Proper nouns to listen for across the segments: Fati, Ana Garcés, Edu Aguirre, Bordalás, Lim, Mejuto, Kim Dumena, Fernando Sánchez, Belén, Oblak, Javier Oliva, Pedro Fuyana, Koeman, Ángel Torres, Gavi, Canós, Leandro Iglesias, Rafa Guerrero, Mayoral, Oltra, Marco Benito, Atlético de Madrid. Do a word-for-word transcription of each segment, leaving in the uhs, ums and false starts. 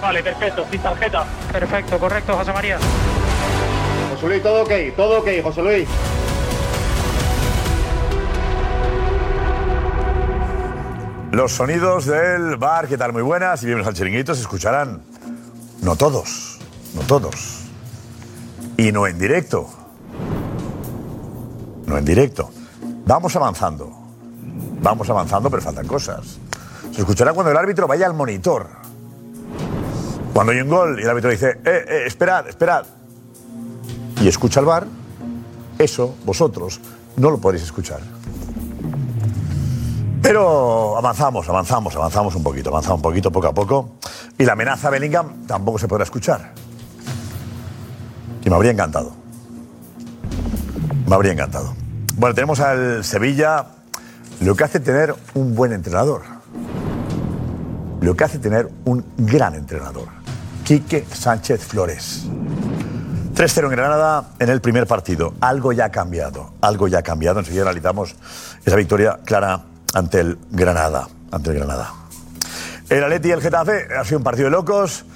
Vale, perfecto, sin tarjeta. Perfecto, correcto, José María. José Luis, todo ok, todo ok, José Luis. Los sonidos del bar, ¿qué tal? Muy buenas y bienvenidos al Chiringuito. Se escucharán, no todos, no todos. Y no en directo. No en directo. Vamos avanzando. Vamos avanzando, pero faltan cosas. Se escuchará cuando el árbitro vaya al monitor. Cuando hay un gol y el árbitro dice, eh, eh, esperad, esperad, y escucha el V A R, eso vosotros no lo podréis escuchar. Pero avanzamos, avanzamos, avanzamos un poquito, avanzamos un poquito, poco a poco, y la amenaza a Bellingham tampoco se podrá escuchar. Y me habría encantado. Me habría encantado. Bueno, tenemos al Sevilla, lo que hace tener un buen entrenador. Lo que hace tener un gran entrenador. Quique Sánchez Flores. tres cero en Granada en el primer partido. Algo ya ha cambiado, algo ya ha cambiado. Enseguida analizamos esa victoria clara ante el Granada. Ante el Granada. El Atleti y el Getafe ha sido un partido de locos.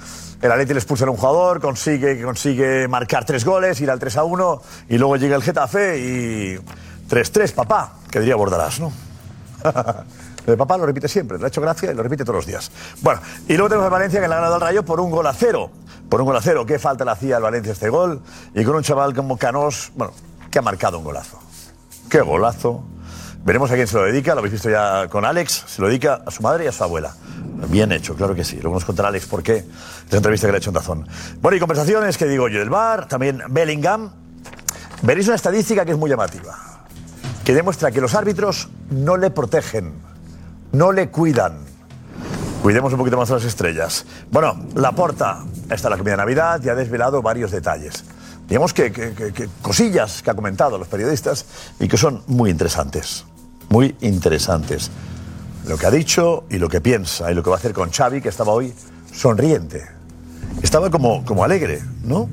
El Atleti le expulsan a un jugador, consigue, consigue marcar tres goles, ir al tres a uno y luego llega el Getafe y tres tres, papá, que diría Bordalás, ¿no? Lo de papá lo repite siempre, le ha hecho gracia y lo repite todos los días. Bueno, y luego tenemos el Valencia que le ha ganado al Rayo por un gol a cero. Por un gol a cero, qué falta le hacía al Valencia este gol. Y con un chaval como Canós, bueno, que ha marcado un golazo. Qué golazo. Veremos a quién se lo dedica, lo habéis visto ya con Alex. Se lo dedica a su madre y a su abuela. Bien hecho, claro que sí. Luego nos contará Alex por qué. Esa entrevista que le ha hecho en Tazón. Bueno, y conversaciones que digo yo del V A R, también Bellingham. Veréis una estadística que es muy llamativa, que demuestra que los árbitros no le protegen. No le cuidan. Cuidemos un poquito más a las estrellas. Bueno, Laporta, está la comida de Navidad y ha desvelado varios detalles. Digamos que, que, que, que cosillas que ha comentado los periodistas y que son muy interesantes. Muy interesantes. Lo que ha dicho y lo que piensa y lo que va a hacer con Xavi, que estaba hoy sonriente. Estaba como, como alegre, ¿no?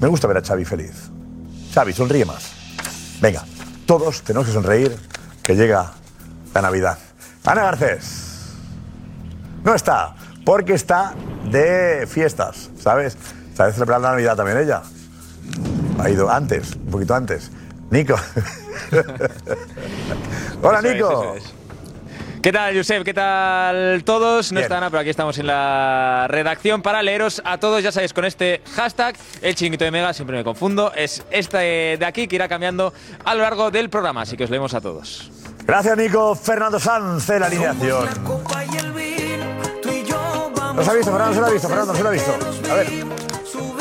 Me gusta ver a Xavi feliz. Xavi, sonríe más. Venga, todos tenemos que sonreír, que llega la Navidad. Ana Garcés no está, porque está de fiestas, ¿sabes? ¿Sabes celebrar la Navidad también ella? Ha ido antes, un poquito antes. Nico. Hola, eso Nico. Es, eso es. ¿Qué tal, Josep? ¿Qué tal todos? No Bien. Está Ana, pero aquí estamos en la redacción para leeros a todos, ya sabéis, con este hashtag, el Chiringuito de Mega, siempre me confundo, es este de aquí que irá cambiando a lo largo del programa, así que os leemos a todos. Gracias, Nico. Fernando Sánchez, la alineación. ¿Los ha visto, Fernando? ¿Se lo ha visto? Fernando, ¿se lo ha visto? A ver.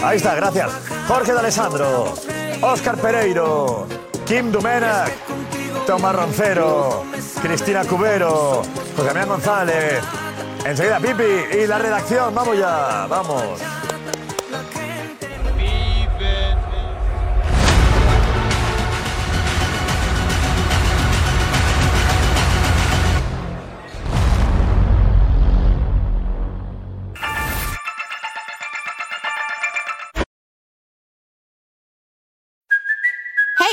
Ahí está, gracias. Jorge de Alessandro, Oscar Pereiro, Kim Dumena, Tomás Roncero, Cristina Cubero, José Damián González, enseguida Pipi y la redacción. Vamos ya, vamos.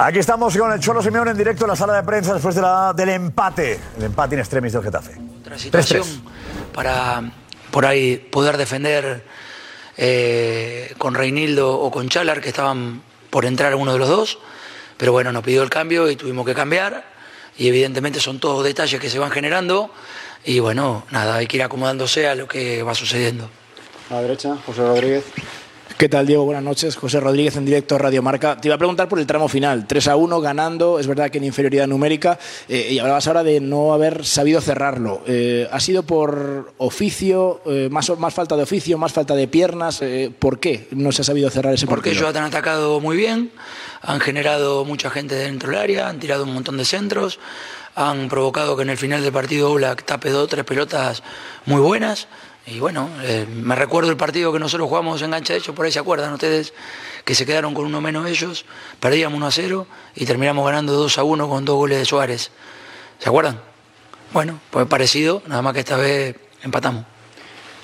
Aquí estamos con el Cholo Simeone en directo en la sala de prensa después de la, del empate. El empate in extremis del Getafe. Otra situación tres tres. Para por ahí poder defender eh, con Reinildo o con Chalar, que estaban por entrar uno de los dos. Pero bueno, nos pidió el cambio y tuvimos que cambiar. Y evidentemente son todos detalles que se van generando. Y bueno, nada, hay que ir acomodándose a lo que va sucediendo. A la derecha, José Rodríguez. ¿Qué tal, Diego? Buenas noches. José Rodríguez en directo, Radio Marca. Te iba a preguntar por el tramo final. tres a uno, ganando, es verdad que en inferioridad numérica, eh, y hablabas ahora de no haber sabido cerrarlo. Eh, ¿Ha sido por oficio, eh, más, más falta de oficio, más falta de piernas? Eh, ¿Por qué no se ha sabido cerrar ese partido? Porque ellos han atacado muy bien, han generado mucha gente dentro del área, han tirado un montón de centros, han provocado que en el final del partido Oblak tape dos o tres pelotas muy buenas. Y bueno, eh, me recuerdo el partido que nosotros jugamos en cancha de hecho, por ahí se acuerdan ustedes, que se quedaron con uno menos ellos, perdíamos uno a cero y terminamos ganando dos a uno con dos goles de Suárez. ¿Se acuerdan? Bueno, pues parecido, nada más que esta vez empatamos.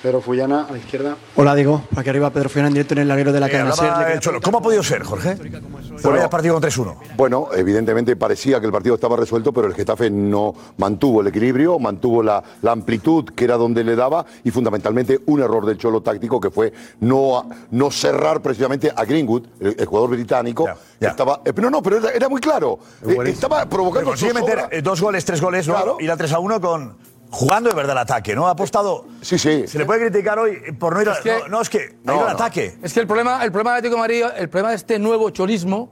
Pedro Fuyana, a la izquierda. Hola, Diego. Aquí arriba Pedro Fuyana, en directo en el larguero de la cadena SER. ¿Cómo ha podido ser, Jorge? Bueno, el partido con tres uno. Bueno, evidentemente parecía que el partido estaba resuelto, pero el Getafe no mantuvo el equilibrio, mantuvo la, la amplitud que era donde le daba y fundamentalmente un error del Cholo táctico que fue no, no cerrar precisamente a Greenwood, el, el jugador británico. Ya, ya. Estaba, no, no, pero era, era muy claro. Igual estaba es. provocando... Consigue meter eh, dos goles, tres goles, ¿no? Claro. Y la tres a uno con... Jugando de verdad el ataque, ¿no? Ha apostado... Sí, sí. Se le puede criticar hoy por no ir al ataque. No, no, es que no, no ir al no. ataque. Es que el problema, el problema de Atlético de Madrid, el problema de este nuevo cholismo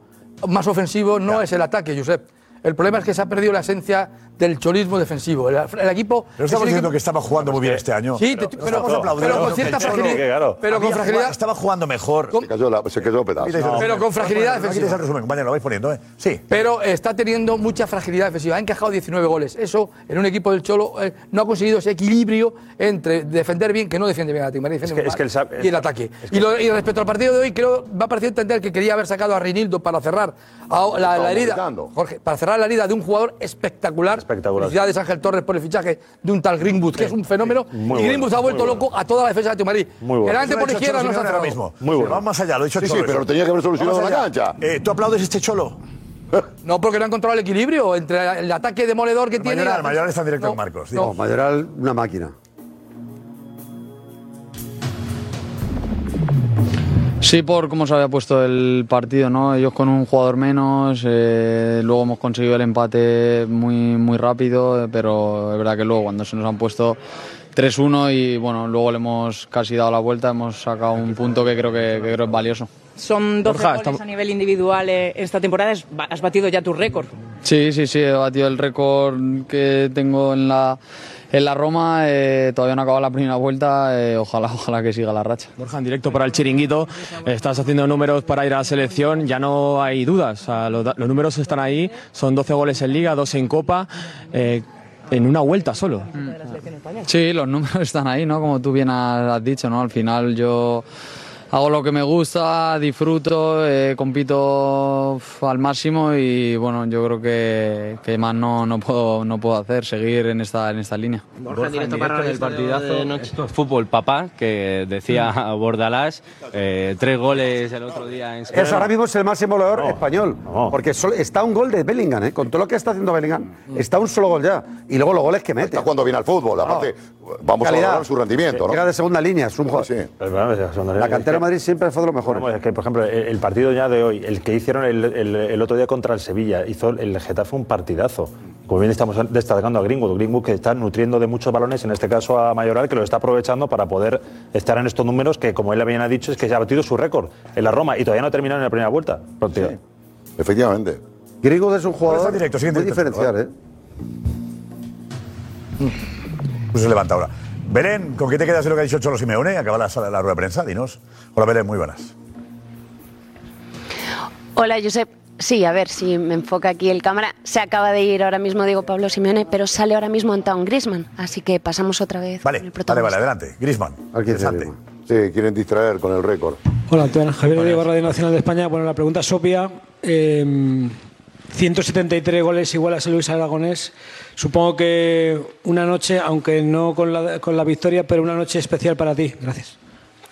más ofensivo no ya. es el ataque, Josep. El problema es que se ha perdido la esencia del cholismo defensivo. El, el equipo... Pero estamos diciendo que, que estaba jugando muy bien este año. Sí, pero, te, pero, pero, pero, pero con cierta fragilidad. Claro. Pero con fragilidad... Estaba jugando mejor. Con, se cayó, la, se cayó pedazo. No, pero con fragilidad defensiva. Aquí tenéis el resumen, compañero, lo vais poniendo, ¿eh? Sí. Pero está teniendo mucha fragilidad defensiva. Ha encajado diecinueve goles. Eso, en un equipo del Cholo, eh, no ha conseguido ese equilibrio entre defender bien, que no defiende bien a la Atlético, defiende es que, es que el, y el ataque. Es que y, lo, y respecto al partido de hoy, creo va a parecer entender que quería haber sacado a Reinildo para cerrar a, la, la herida... Jorge, para cerrar la herida de un jugador espectacular. Espectacular. Felicidades, Ángel Torres, por el fichaje de un tal Greenwood, que es un fenómeno. Muy y Greenwood bueno, ha vuelto loco bueno. a toda la defensa de Tumarí. Muy bueno. Delante por izquierda no está ahora mismo. Muy bueno. Vamos más allá, lo he dicho sí, Cholo. Sí, pero tenía que haber solucionado la cancha. Eh, ¿Tú aplaudes este Cholo? No, porque no ha encontrado el equilibrio entre el ataque demoledor que el tiene. Mayoral, Mayoral está en directo no, con Marcos. No. no, Mayoral, una máquina. Sí, por cómo se había puesto el partido, ¿no? Ellos con un jugador menos, eh, luego hemos conseguido el empate muy, muy rápido, pero es verdad que luego cuando se nos han puesto tres uno y bueno, luego le hemos casi dado la vuelta, hemos sacado un punto que creo que, que creo es valioso. Son doce Borja, goles está... a nivel individual esta temporada, has batido ya tu récord. Sí, sí, sí, he batido el récord que tengo en la... En la Roma eh, todavía no acaba la primera vuelta, eh, ojalá ojalá que siga la racha. Borja, en directo para el Chiringuito, estás haciendo números para ir a la selección, ya no hay dudas, o sea, los, los números están ahí, son doce goles en Liga, dos en Copa, eh, en una vuelta solo. Sí, los números están ahí, ¿no? Como tú bien has dicho, ¿no? Al final yo... Hago lo que me gusta, disfruto, eh, compito al máximo y bueno, yo creo que, que más no, no puedo no puedo hacer, seguir en esta en esta línea. Borja, en directo para el partidazo de esto es fútbol papá, que decía Bordalás, eh, tres goles el otro día en Eso ahora mismo es el máximo goleador no, español, no. porque solo, está un gol de Bellingham, eh, con todo lo que está haciendo Bellingham, está un solo gol ya y luego los goles que mete. Está jugando bien al fútbol, aparte no. vamos Calidad. a valorar su rendimiento, ¿no? Era de segunda línea, es un jugador. Sí. La cantera Madrid siempre fue de lo mejor. Vamos, es que, por ejemplo, el, el partido ya de hoy, el que hicieron el, el, el otro día contra el Sevilla, hizo el Getafe un partidazo. Como bien estamos destacando a Greenwood, Greenwood que está nutriendo de muchos balones, en este caso a Mayoral, que lo está aprovechando para poder estar en estos números que, como él bien ha dicho, es que se ha batido su récord en la Roma y todavía no ha terminado en la primera vuelta. Sí, efectivamente. Greenwood es un jugador directo, muy directo, diferencial, ¿eh? Pues se levanta ahora. Belén, ¿con qué te quedas de lo que ha dicho Cholo Simeone? Acaba la sala de la rueda de prensa, dinos. Hola Belén, muy buenas. Hola Josep. Sí, a ver si me enfoca aquí el cámara. Se acaba de ir ahora mismo, digo, Pablo Simeone, pero sale ahora mismo Antoine Griezmann. Así que pasamos otra vez. Vale, vale, vale, adelante. Griezmann, interesante. Sí, quieren distraer con el récord. Hola Antoine, Javier Oliva, Radio Nacional de España. Bueno, la pregunta es obvia. Eh, ciento setenta y tres goles iguales a Luis Aragonés. Supongo que una noche, aunque no con la, con la victoria, pero una noche especial para ti. Gracias.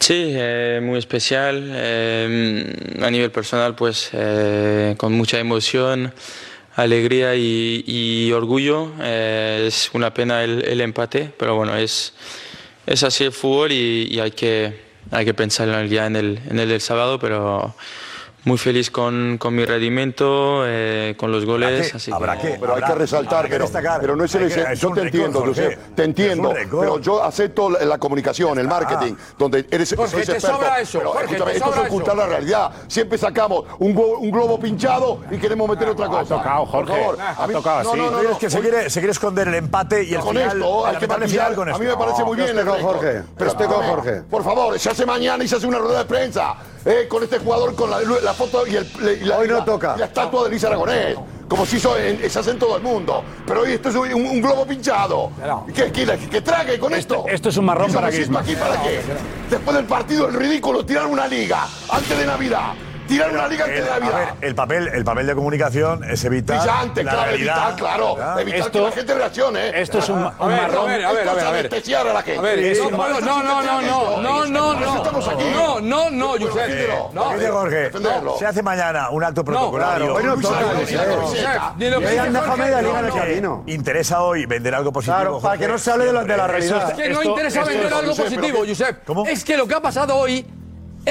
Sí, eh, muy especial. Eh, a nivel personal, pues eh, con mucha emoción, alegría y, y orgullo. Eh, es una pena el, el empate, pero bueno, es, es así el fútbol y, y hay que, hay que pensar en el día en el, en el del sábado, pero muy feliz con, con mi rendimiento, eh, con los goles. Así habrá que, que, pero habrá, hay que resaltar, que pero, destacar, pero no es el... Que, es yo te, record, entiendo, José, te entiendo, te entiendo, pero yo acepto la comunicación, el marketing, ah, donde eres, Jorge, te experto, sobra eso, pero, Jorge, escúchame, te sobra esto es ocultar eso, la realidad. Siempre sacamos un, go, un globo pinchado y queremos meter ah, otra no, cosa. Ha tocado, Jorge, por favor. Ha tocado así. No, no, no, no, es que no, se, no, quiere, se quiere esconder el empate y el con final. Esto, hay que manejar con esto. A mí me parece muy bien el gol, Jorge. Pero estoy con Jorge. Por favor, se hace mañana y se hace una rueda de prensa. Eh, con este jugador, con la, la foto y, el, y, la, hoy no la, toca. y la estatua de Luis Aragonés, como se hizo en, se hace en todo el mundo. Pero hoy esto es un, un globo pinchado. No. ¿Qué, qué, qué, qué trague con este, esto? Esto es un marrón para Griezmann. Aquí, ¿para no, qué? No, no, no. Después del partido, el ridículo, tirar una liga antes de Navidad. Tirar una liga antes el, de Navidad. A ver, el papel, el papel de comunicación es evitar Brillante, la claro, evitar, claro. ¿verdad? Evitar esto, que la gente reaccione. ¿eh? Esto es un, un marrón. A ver, a ver, a ver. A ver, a la gente. A ver es no, no, no, no, no, no, no, no, no. Estamos aquí. No, no, no, Josep. No, dice Jorge, se hace mañana un acto protocolario. Bueno, no, interesa hoy vender algo positivo. Claro, para que no se hable de la realidad. Es que no interesa vender algo positivo, Josep. Es que lo que ha pasado hoy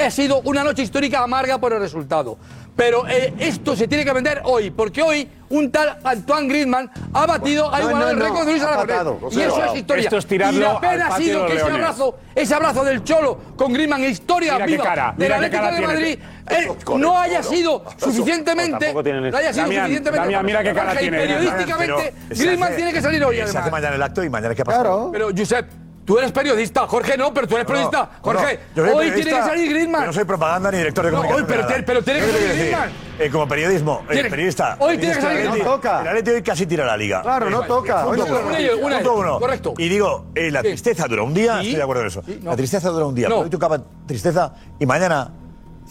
ha sido una noche histórica amarga por el resultado. Pero eh, esto se tiene que vender hoy, porque hoy un tal Antoine Griezmann ha batido, bueno, ha igualado no, no, el récord de Luis Aragonés. Y eso es historia. Esto es tirarlo y la pena ha sido que ese abrazo, ese abrazo del Cholo con Griezmann, historia mira viva cara, del Atlético de Madrid, él no haya sido suficientemente. No haya sido Damián, suficientemente. Damián, mira qué cara tiene. Periodísticamente, Griezmann hace, tiene que salir hoy. Se hace mañana el acto y mañana qué pasa. Claro. Pero, Josep, tú eres periodista, Jorge no, pero tú eres periodista. Jorge, no, no, hoy tiene que salir Griezmann. Yo no soy propaganda ni director de comunicación. No, hoy, pero, te, pero tiene que salir Griezmann. Eh, como periodismo, eh, periodista. Hoy tiene que salir Griezmann. No toca. El Atleti hoy casi tira la liga. Claro, no toca. Punto uno. Punto uno. Correcto. Y digo, eh, la tristeza dura un día, ¿Sí? estoy de acuerdo en eso. ¿Sí? No. La tristeza dura un día, no. Pero hoy tocaba tristeza y mañana...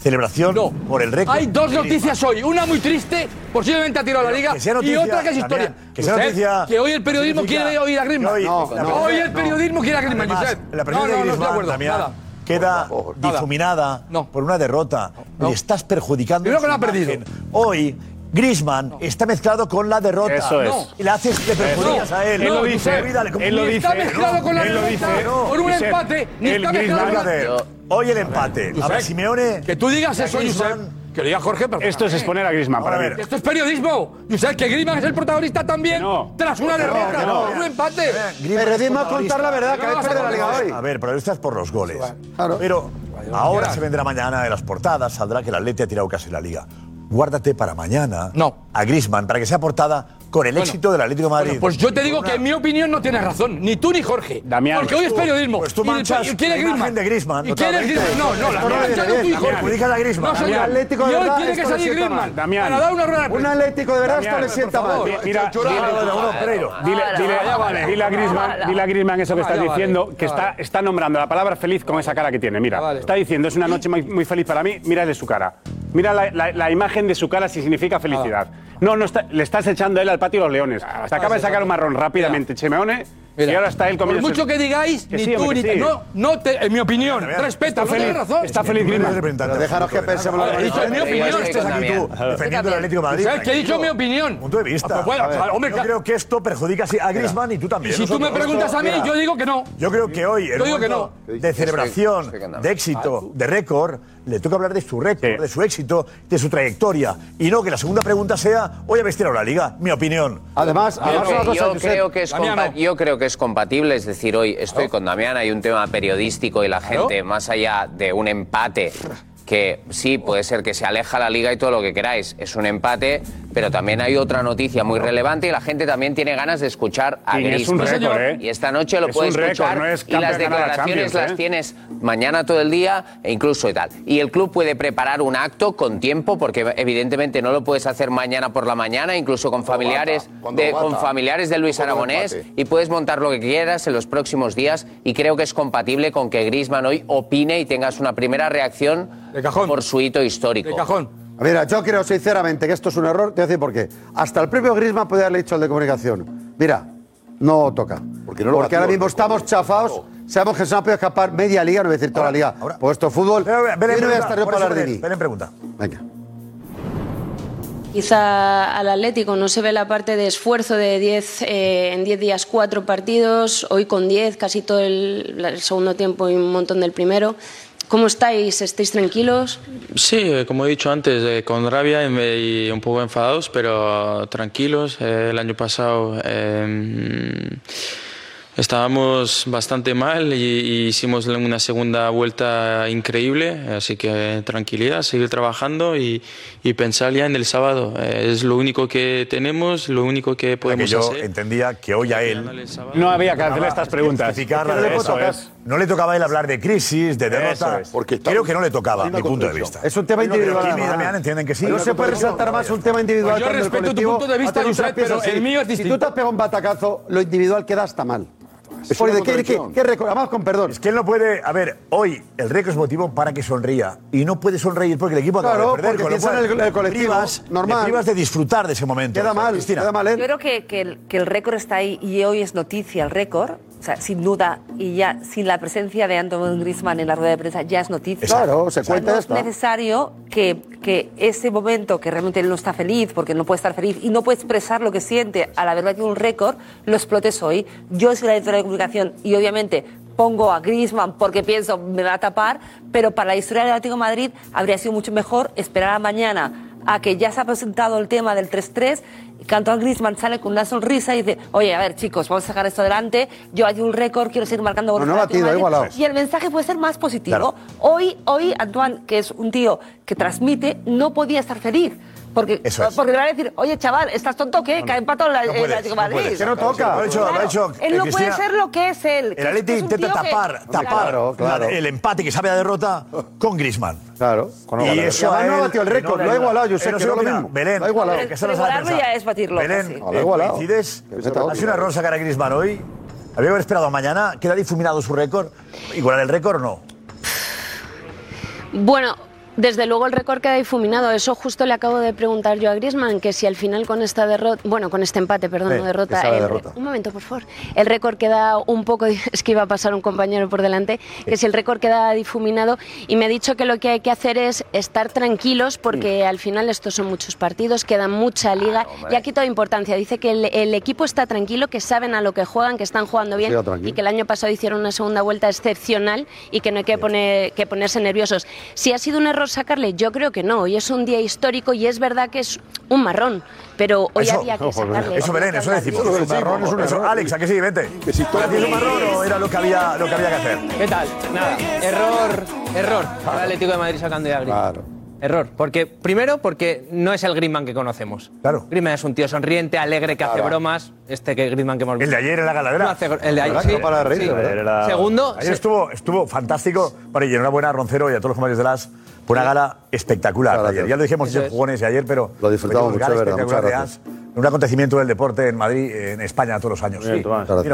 Celebración no. por el récord. Hay dos noticias hoy. Una muy triste, posiblemente ha tirado la liga, noticia, y otra que es historia. También, que, noticia, que hoy el periodismo quiere oír a Griezmann. No, no, no, hoy el periodismo no. quiere a Griezmann. Además, la pregunta no, no, de Griezmann no, no, acuerdo, también nada. queda por favor, difuminada no. por una derrota. No. Le estás perjudicando. Creo que lo ha perdido. Hoy... Griezmann no. está mezclado con la derrota. Eso es. No. Y le haces le perjudicas no. a él. Él lo dice. Él lo dice. Está mezclado con la derrota. Por un empate. Ni está mezclado. Hoy el empate. A ver, Simeone. Que tú digas eso, Josep. Que lo diga Jorge. Pero esto es exponer a Griezmann. Para ver. Esto es periodismo. Josep, que Griezmann es el protagonista también. No. Tras una derrota. No. Un empate. Pero Griezmann contar la verdad. Que va a perder la liga hoy. A ver, pero esto es por los goles. Claro. Pero ahora se vendrá mañana de las portadas. Saldrá que el Atleti ha tirado casi la liga. Guárdate para mañana no. a Griezmann, para que sea portada con el bueno, éxito del Atlético de Madrid. Bueno, pues yo te digo una... que en mi opinión no tienes razón, ni tú ni Jorge. Damián, porque hoy es periodismo. Pues tú manchas y quiere Griezmann. De Griezmann y quiere Griezmann. No, no, la mancha no tú y Jorge. Perjudicas a Griezmann. No, soy yo. Atlético de y hoy tiene que salir Griezmann. Damián. Para dar una rueda de prensa. Un Atlético de verdad esto le sienta mal. Mira, dile a Griezmann, dile a Griezmann eso que estás diciendo, que está nombrando la palabra feliz con esa cara que tiene. Mira, está diciendo, es una noche muy feliz para mí, mírale su cara. Mira la, la, la imagen de su cara si significa felicidad. Ah. No, no está, le estás echando a él al patio los leones. Ah, se acaba de sacar un marrón rápidamente, Simeone, y ahora está él comiendo. Por mucho el... que digáis, que ni sí, tú ni sí. No, no te, en mi opinión, respeta, no tienes razón. Está feliz Griezmann. No, dejaros que pensemos lo que dicho. En mi opinión, esta es actitud defendiendo el Atlético de Madrid. ¿Sabes qué he dicho en mi opinión? Punto de vista. Yo creo que esto perjudica a Griezmann y tú también. Si tú me preguntas a mí, yo digo que no. Yo creo que hoy, el momento de celebración, de éxito, de récord, le toca hablar de su récord, sí. de su éxito, de su trayectoria. Y no que la segunda pregunta sea, hoy habéis tirado la liga, mi opinión. Además, además yo, cosa, yo, creo que es compa- yo creo que es compatible, es decir, hoy estoy ¿Claro? con Damián, hay un tema periodístico y la gente, ¿Claro? más allá de un empate, que sí, puede ser que se aleja la liga y todo lo que queráis, es un empate, pero también hay otra noticia muy relevante y la gente también tiene ganas de escuchar a sí, Gris. Es un récord, ¿eh? Y esta noche lo es puedes récord, escuchar no es y las declaraciones la las ¿eh? tienes mañana todo el día e incluso y tal. Y el club puede preparar un acto con tiempo porque evidentemente no lo puedes hacer mañana por la mañana, incluso con familiares de, con familiares de Luis Aragonés y puedes montar lo que quieras en los próximos días y creo que es compatible con que Griezmann hoy opine y tengas una primera reacción por su hito histórico. De cajón. Mira, yo creo sinceramente que esto es un error, te voy a decir por qué. Hasta el propio Griezmann podría haberle dicho al de comunicación, mira, no toca. Porque, no lo Porque ahora mismo estamos chafados. Sabemos que se han podido escapar media liga, no voy a decir toda ahora, la liga. Ahora. Por vuestro fútbol, pero, pero, pero, yo no voy a estar yo para hablar de mí. Belén pregunta. Venga. Quizá al Atlético no se ve la parte de esfuerzo de diez, eh, en diez días cuatro partidos, hoy con diez, casi todo el, el segundo tiempo y un montón del primero. ¿Cómo estáis? ¿Estáis tranquilos? Sí, como he dicho antes, eh, con rabia y un poco enfadados, pero tranquilos. Eh, el año pasado eh, estábamos bastante mal y, y hicimos una segunda vuelta increíble, así que tranquilidad, seguir trabajando y, y pensar ya en el sábado. Es lo único que tenemos, lo único que podemos que yo hacer. Yo entendía que hoy a él no había que hacerle estas preguntas. Es que no, le eso, es. no le tocaba a él hablar de crisis, de derrota, es. porque creo que no le tocaba, mi punto de vista. Es un tema individual. Kim y Damián entienden que sí. No se puede resaltar más un tema individual. Pues yo respeto tu punto de vista, Josep, pero el mío es distinto. Si tú te has pegado un batacazo, lo individual queda hasta mal. Es de qué, qué, qué récord, además con perdón. Es que él no puede. A ver, hoy el récord es motivo para que sonría. Y no puede sonreír porque el equipo acaba claro, de perder. Con lo cual, el, el colectivo, privas, normal. privas de disfrutar de ese momento. Queda mal, Cristina. Queda mal, ¿eh? Yo creo que, que, el, que el récord está ahí y hoy es noticia el récord. O sea, sin duda, y ya sin la presencia de Antoine Griezmann en la rueda de prensa, ya es noticia. Claro, se cuenta esto. O sea, no es necesario que, que ese momento, que realmente él no está feliz, porque no puede estar feliz y no puede expresar lo que siente, a la verdad que un récord, lo explotes hoy. Yo soy la editora de comunicación y obviamente pongo a Griezmann porque pienso me va a tapar, pero para la historia del Atlético de Madrid habría sido mucho mejor esperar a mañana a que ya se ha presentado el tema del tres tres, que Antoine Griezmann sale con una sonrisa y dice, oye, a ver, chicos, vamos a sacar esto adelante, yo hay un récord, quiero seguir marcando goles. No, no batido, igualado. Y el mensaje puede ser más positivo. Claro. Hoy, hoy Antoine, que es un tío que transmite, no podía estar feliz. Porque, Eso es. porque le van a decir, oye, chaval, ¿estás tonto o qué? No, que ha empatado la, no el Atlético de Madrid. Que no toca. Lo ha hecho, claro, lo ha hecho, él no Cristina, puede ser lo que es él. El Atlético intenta tapar, que... tapar claro, claro. el empate que sabe la derrota con Griezmann. Claro. Con y y eso él, no batió el récord, no lo ha igualado. Yo sé que lo mismo. Belén, lo ha igualado. Igualarlo ya es batirlo. Belén, lo ha igualado. Ha sido una error sacar a Griezmann hoy. Habría que haber esperado mañana. ¿Queda difuminado su récord? ¿Igualar el récord o no? Bueno... Desde luego el récord queda difuminado. Eso justo le acabo de preguntar yo a Griezmann, que si al final con esta derrota, bueno, con este empate, perdón, sí, no derrota, el, derrota. Un momento, por favor. El récord queda un poco, es que iba a pasar un compañero por delante, sí. que si el récord queda difuminado y me ha dicho que lo que hay que hacer es estar tranquilos porque sí. al final estos son muchos partidos, queda mucha liga ah, no, y aquí toda importancia. Dice que el, el equipo está tranquilo, que saben a lo que juegan, que están jugando bien y que el año pasado hicieron una segunda vuelta excepcional y que no hay que, sí. poner, que ponerse nerviosos. Si ha sido un error sacarle, yo creo que no, hoy es un día histórico y es verdad que es un marrón, pero hoy eso, había que sacarle. Eso, Belén, eso decimos. Eso, marrón, eso, eso, Alex, ¿a qué sí? Vente. ¿Que si todo es un marrón o era lo que había, lo que había que hacer? ¿Qué tal? Nada, error, error. Claro. El Atlético de Madrid sacando ya a Griezmann. Claro. Error, porque primero porque no es el Griezmann que conocemos. Claro. Griezmann es un tío sonriente, alegre, que claro. hace bromas. Este que Griezmann que hemos visto. El de ayer en la galadera. No hace, el de ayer. Sí, no para reír, sí. era... Segundo. Ayer se... estuvo, estuvo fantástico. Para y enhorabuena a Roncero y a todos los compañeros de las. Por una gala espectacular. Claro, ayer. Ya lo dijimos en jugones ayer, pero lo disfrutamos mucho, verdad. Un acontecimiento del deporte en Madrid, en España todos los años. Bien, sí.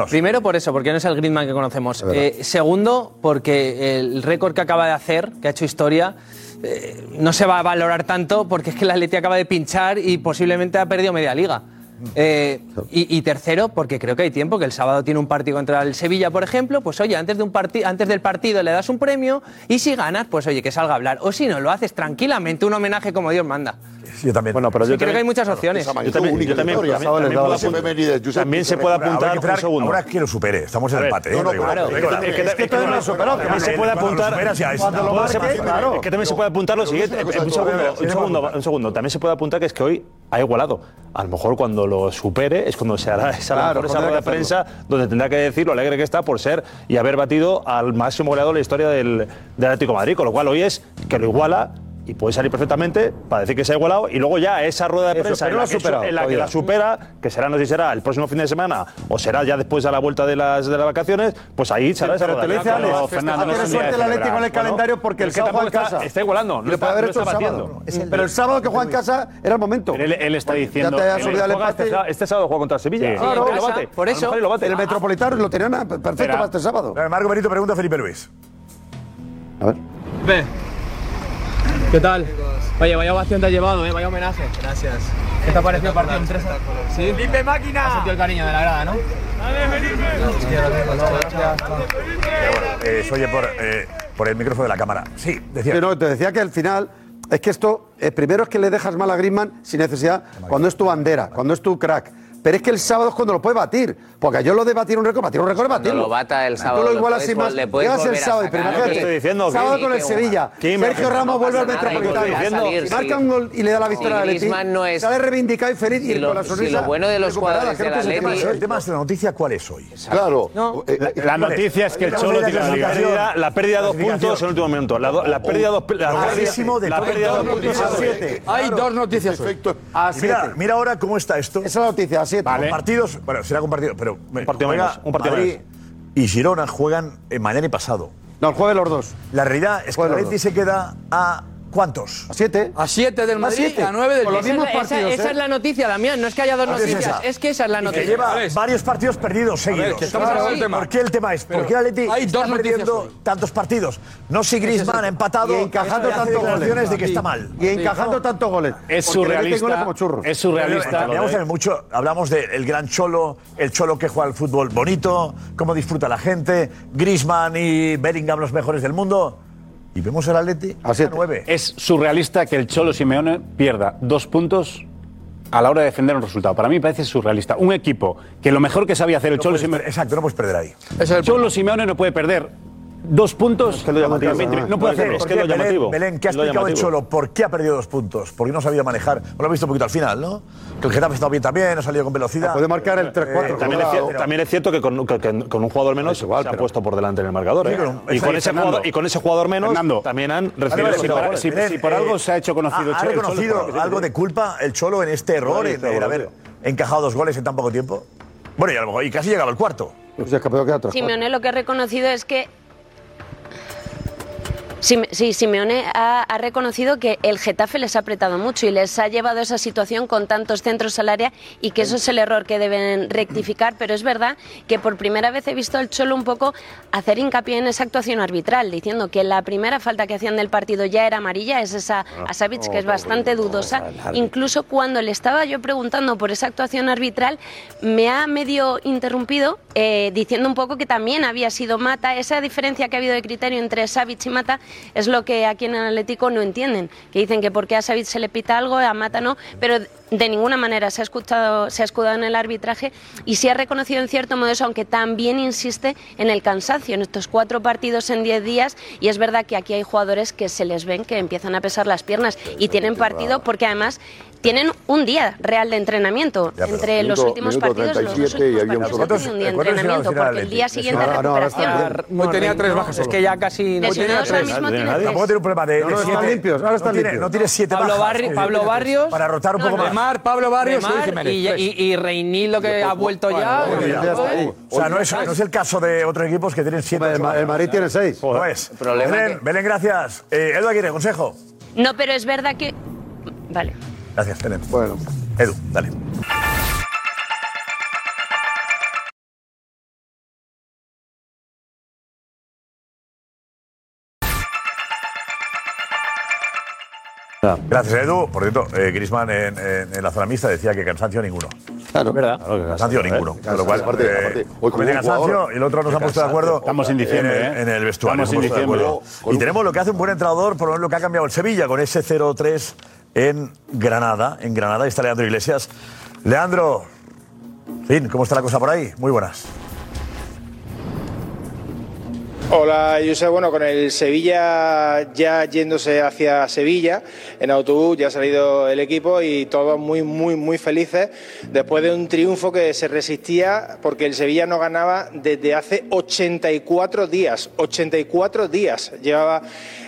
Primero por eso, porque no es el Griezmann que conocemos. Eh, segundo, porque el récord que acaba de hacer, que ha hecho historia, eh, no se va a valorar tanto porque es que el Atleti acaba de pinchar y posiblemente ha perdido media liga. Eh, y, y tercero, porque creo que hay tiempo, que el sábado tiene un partido contra el Sevilla, por ejemplo, pues oye, antes, de un parti- antes del partido le das un premio y si ganas, pues oye, que salga a hablar. O si no, lo haces tranquilamente, un homenaje como Dios manda. Yo también. Bueno, pero sí, yo creo también, que hay muchas opciones. Claro, yo también, yo también, yo también, también, también se puede apuntar un segundo. Ahora que lo supere, estamos en el empate. No, no, eh, claro, claro, claro, es que, es que todavía no lo superado. También se puede apuntar. Es que también se puede apuntar lo siguiente. Un segundo, también se puede apuntar que es que hoy ha igualado. A lo mejor cuando lo supere es cuando se hará esa rueda claro, de prensa donde tendrá que decir lo alegre que está por ser y haber batido al máximo goleador de la historia del, del Atlético de Madrid, con lo cual hoy es que lo iguala. Y puede salir perfectamente para decir que se ha igualado y luego ya esa rueda de prensa en la, superado, que, en la que la supera, que será, no sé si será el próximo fin de semana o será ya después a la vuelta de las, de las vacaciones, pues ahí será esa rueda de prensa. Pero te no no suerte el Atlético con el calendario porque el sábado juega en casa. Está igualando, no está, no está batiendo. El, pero el sábado que juega en casa era el momento. Él, él está diciendo, él el este, este sábado juega contra Sevilla. Sí. Claro, lo bate, por eso lo bate. El Metropolitano lo tenían perfecto para este sábado. Marco Benito pregunta a Felipe Luis. A ver. Ve. ¿Qué tal? Oye, vaya ovación te ha llevado, ¿eh? Vaya homenaje. Gracias. ¿Qué te ha parecido el partido en tres? ¿Sí? ¡Felipe máquina! Has sentido el cariño de la grada, ¿no? ¡Dale, Felipe! Gracias. Oye, por, eh, por el micrófono de la cámara. Sí, decía. Pero te decía que al final... Es que esto, eh, primero es que le dejas mal a Griezmann sin necesidad, cuando es tu bandera, cuando es tu crack. Pero es que el sábado es cuando lo puedes batir. Porque yo lo de batir un récord, batir un récord, batirlo. No lo bata el sábado. Tú lo igualas sin más. Llegas el sábado y primero que estoy diciendo. Sábado con el Sevilla. Sergio Ramos vuelve al Metropolitano. Marca un gol y le da la victoria al Atleti. Sale reivindicado y feliz y con la sonrisa. Y lo bueno de los cuadros del Atleti. El tema de la noticia, ¿cuál es hoy? Claro. La noticia es que el Cholo tiene la pérdida, la pérdida de dos puntos en el último minuto. La pérdida de dos puntos. La pérdida de dos puntos a siete. Hay dos noticias. Perfecto. Mira ahora cómo está esto. Esa es la noticia. Vale. Partidos, bueno, será compartido, pero un partido menos, un partido Madrid menos. Y Girona juegan mañana y pasado. No, el jueves los dos. La realidad es que el Atleti se queda a ¿cuántos? A siete. A siete del Madrid, a, siete. a nueve del Con los esa, mismos esa, partidos. Esa, ¿eh? Esa es la noticia, Damián. No es que haya dos noticias, es, es que esa es la noticia. Que lleva varios partidos perdidos seguidos. Ver, claro, sí. ¿Por qué el tema es? Pero ¿por qué el Atleti está perdiendo hoy tantos partidos? No si Griezmann ha empatado y encajando tantos goles de que está mal. Y encajando tantos goles. Es surrealista. Es surrealista. Hablamos de mucho, hablamos del gran Cholo, el Cholo que juega al fútbol bonito, cómo disfruta la gente, Griezmann y Bellingham los mejores del mundo. Y vemos al Atleti a nueve. Es surrealista que el Cholo Simeone pierda dos puntos a la hora de defender un resultado. Para mí parece surrealista. Un equipo que lo mejor que sabía hacer el no Cholo puedes, Simeone... Exacto, no puedes perder ahí. Es el Cholo Simeone no puede perder dos puntos... Es que lo llamativo. No, no puede hacerlo. Es que lo llamativo. Belén, ¿qué ha explicado el Cholo? ¿Por qué ha perdido dos puntos? Porque no sabía manejar. Lo hemos visto un poquito al final, ¿no? Que el Getafe ha estado bien también, ha salido con velocidad. Puede marcar el tres cuatro. Eh, también, también es cierto que con, que, que con un jugador menos igual, se ha puesto por delante en el marcador. Sí, eh. con, y, con ese jugador, y con ese jugador menos Fernando, también han recibido... Si, para, si, Belén, si por eh, algo se ha hecho conocido... ¿Ha, ha reconocido Cholo, algo de culpa el Cholo en este error, en haber encajado dos goles en tan poco tiempo? Bueno, y a lo mejor y casi llegaba al cuarto. Simeone lo que ha reconocido es que... Sí, sí, Simeone ha, ha reconocido que el Getafe les ha apretado mucho y les ha llevado a esa situación con tantos centros al área y que eso es el error que deben rectificar, pero es verdad que por primera vez he visto al Cholo un poco hacer hincapié en esa actuación arbitral, diciendo que la primera falta que hacían del partido ya era amarilla, es esa a Savic, que es bastante dudosa. Incluso cuando le estaba yo preguntando por esa actuación arbitral, me ha medio interrumpido eh, diciendo un poco que también había sido Mata, esa diferencia que ha habido de criterio entre Savic y Mata. Es lo que aquí en el Atlético no entienden, que dicen que porque a Savic se le pita algo, a Mata no, pero de ninguna manera se ha, escuchado, se ha escudado en el arbitraje y se ha reconocido en cierto modo eso, aunque también insiste en el cansancio, en estos cuatro partidos en diez días, y es verdad que aquí hay jugadores que se les ven que empiezan a pesar las piernas y tienen partido porque además tienen un día real de entrenamiento ya, entre minuto, los últimos partidos, los dos últimos partidos y un día de entrenamiento, porque el día siguiente de recuperación. Hoy tenía tres bajas, es que ya casi no tenía tres. Tampoco tiene un problema de siete limpios, ahora están limpios. No tiene siete bajas. Pablo Barrios, para rotar un poco más. Pablo Barrios y Reinildo, que ha vuelto ya. O sea, no es el caso de otros equipos que tienen siete. El Madrid tiene seis. Belén, gracias. Edu Aguirre, consejo. No, pero es verdad que... Vale. Gracias, Belén. Bueno, Edu, dale. Gracias, Edu. Por cierto, eh, Griezmann en, en, en la zona mixta decía que cansancio ninguno. Claro, ¿verdad? Claro, cansancio ninguno. Con lo cual, aparte, eh, aparte, hoy como cansancio, y el otro nos ha puesto de acuerdo. Estamos en diciembre, en, eh. en el vestuario. Estamos en diciembre. Y tenemos lo que hace un buen entrenador, por lo que ha cambiado el Sevilla, con ese cero tres en Granada. En Granada está Leandro Iglesias. Leandro, ¿cómo está la cosa por ahí? Muy buenas. Hola, Josep. Bueno, con el Sevilla ya yéndose hacia Sevilla, en autobús ya ha salido el equipo y todos muy, muy, muy felices después de un triunfo que se resistía porque el Sevilla no ganaba desde hace ochenta y cuatro días. ochenta y cuatro días llevaba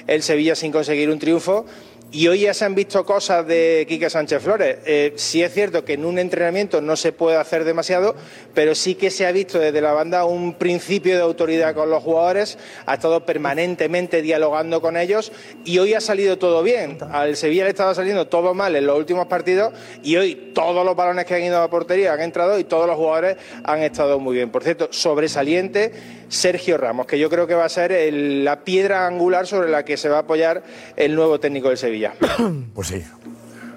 el Sevilla sin conseguir un triunfo. Y hoy ya se han visto cosas de Quique Sánchez Flores. Eh, sí es cierto que en un entrenamiento no se puede hacer demasiado, pero sí que se ha visto desde la banda un principio de autoridad con los jugadores, ha estado permanentemente dialogando con ellos y hoy ha salido todo bien. Al Sevilla le estaba saliendo todo mal en los últimos partidos y hoy todos los balones que han ido a portería han entrado y todos los jugadores han estado muy bien. Por cierto, sobresaliente Sergio Ramos, que yo creo que va a ser el, la piedra angular sobre la que se va a apoyar el nuevo técnico del Sevilla. Pues sí,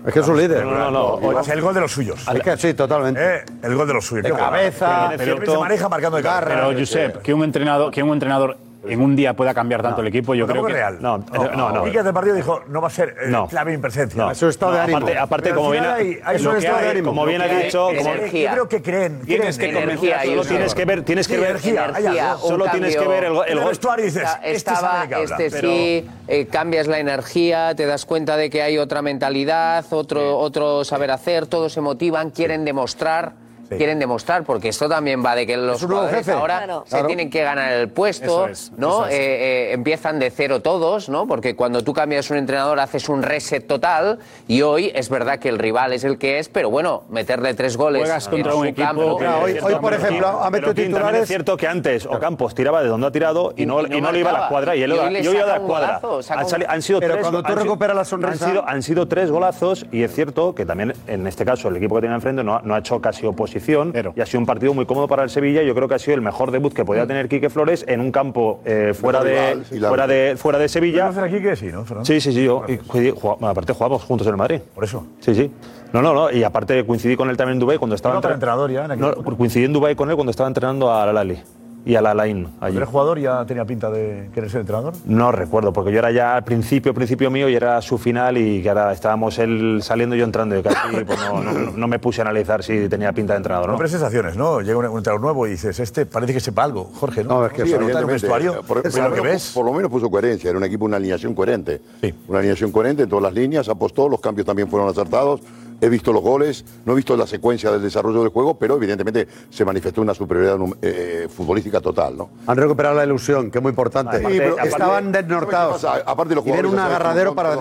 Es que es un líder. No, no, no. no. Es el gol de los suyos. Es que sí, totalmente. Eh, el gol de los suyos. De cabeza, pero siempre se maneja marcando de garra. Pero, Josep, que un entrenador, que un entrenador en un día pueda cambiar tanto no, el equipo, yo creo que… Real. No, no, no. Quique del partido dijo, no va a ser eh, no. clave impresencia. No. Es su estado no, de ánimo. Aparte, aparte como bien, hay, hay su estado hay, de ánimo. Como bien ha dicho… Energía. Yo creo que creen. Tienes que convencer, solo tienes que ver… Tienes que ver energía, solo tienes que ver el gol. El vestuario dices, este sabe de qué habla. Este sí, cambias la energía, te das cuenta de que hay otra mentalidad, otro, otro saber hacer, todos se motivan, quieren demostrar… Quieren demostrar, porque esto también va de que los jugadores ahora claro. se claro. tienen que ganar el puesto, es, ¿no? Es. Eh, eh, empiezan de cero todos, ¿no? Porque cuando tú cambias un entrenador haces un reset total y hoy es verdad que el rival es el que es, pero bueno, meterle tres goles. Juegas contra un equipo. Campo, que, hoy, hoy, por ejemplo, ha metido titulares. Es cierto que antes Ocampos tiraba de donde ha tirado y no, y no, y no le iba a la cuadra y él iba a la cuadra. Golazo, han, salido, han sido pero tres, cuando tú recuperas la sonrisa. Han sido, han sido tres golazos y es cierto que también en este caso el equipo que tiene enfrente no, no ha hecho casi oposición. Pero. Y ha sido un partido muy cómodo para el Sevilla. Yo creo que ha sido el mejor debut que podía tener Quique Flores en un campo eh, fuera, de, fuera, de, fuera de Sevilla. ¿Puedes hacer aquí que sí, no, Fernando? Sí, sí, sí. Yo, y, jugamos, aparte jugamos juntos en el Madrid. Por eso. Sí, sí. No, no, no. Y aparte coincidí con él también en Dubái cuando estaba... Otro entrenador ya. En no, coincidí en Dubái con él cuando estaba entrenando a Al-Ahly y al Al-Ain. ¿El jugador ya tenía pinta de querer ser entrenador? No recuerdo, porque yo era ya al principio, principio mío, y era su final y que ahora estábamos él saliendo y yo entrando. Y casi pues no, no, no me puse a analizar si tenía pinta de entrenador, ¿no? No, pero sensaciones, ¿no? Llega un, un entrenador nuevo y dices, este parece que sepa algo, Jorge, ¿no? No, es que sí, evidentemente. Por, por, por, lo que ves. por lo menos puso coherencia, era un equipo, una alineación coherente. Sí. Una alineación coherente en todas las líneas, apostó, los cambios también fueron acertados. He visto los goles, no he visto la secuencia del desarrollo del juego, pero evidentemente se manifestó una superioridad eh, futbolística total, ¿no? Han recuperado la ilusión, que es muy importante. Sí, pero aparte, estaban desnortados. Aparte los jugadores. Tienen un agarradero para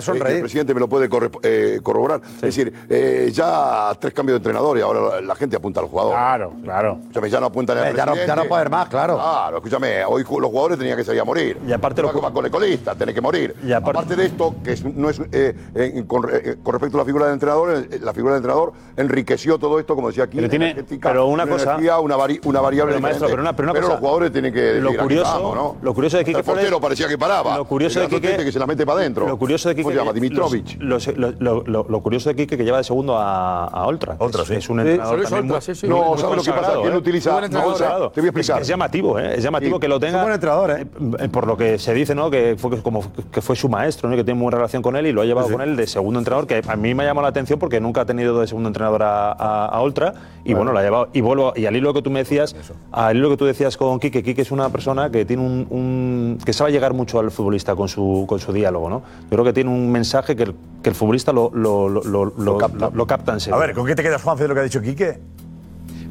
sonreír. El presidente me lo puede corre, eh, corroborar. Sí. Es decir, eh, ya tres cambios de entrenador y ahora la gente apunta al jugador. Claro, claro. Escúchame, ya no apuntan al presidente. Ya no, no puede haber más, claro. Claro, escúchame, hoy los jugadores tenían que salir a morir. Y aparte los jugadores con el colista, tenés que morir. Y aparte, aparte de esto, que no es eh, eh, con, eh, con respecto a la figura del entrenador. La figura del entrenador enriqueció todo esto, como decía aquí. Pero, tiene, pero una, una cosa. Energía, una, vari, una variable. Pero, maestro, pero, una, pero, una pero cosa, los jugadores tienen que. Lo curioso, vamos, ¿no? Lo curioso de Quique. El portero parecía que paraba. Lo curioso de Quique. Que se la mete para adentro. Lo curioso de Quique. ¿Cómo se llama? Dimitrovich. Lo, lo, lo, lo, lo curioso de Quique que lleva de segundo a, a Oltra. Oltra, sí. Es un entrenador. Sí, muy, sí, sí, no, ¿sabes lo que pasa? ¿Quién lo utiliza? Te voy a explicar. Es llamativo, ¿eh? Es llamativo que lo tenga. Es un buen entrenador, ¿eh? Por lo que se dice, ¿no? Que fue su maestro, ¿no? Que tiene muy buena relación con él y lo ha llevado con él de segundo entrenador, que a mí me ha llamado la atención. Porque nunca ha tenido de segundo entrenador a, a, a Oltra y bueno, bueno la ha llevado y vuelvo y al hilo que tú me decías, al hilo que tú decías con Quique, Quique es una persona que tiene un, un que sabe llegar mucho al futbolista con su con su diálogo, ¿no? Yo creo que tiene un mensaje que el, que el futbolista lo lo lo lo, lo, capta. lo, lo captan. A ver, ¿con qué te quedas, Juanfe, de lo que ha dicho Quique?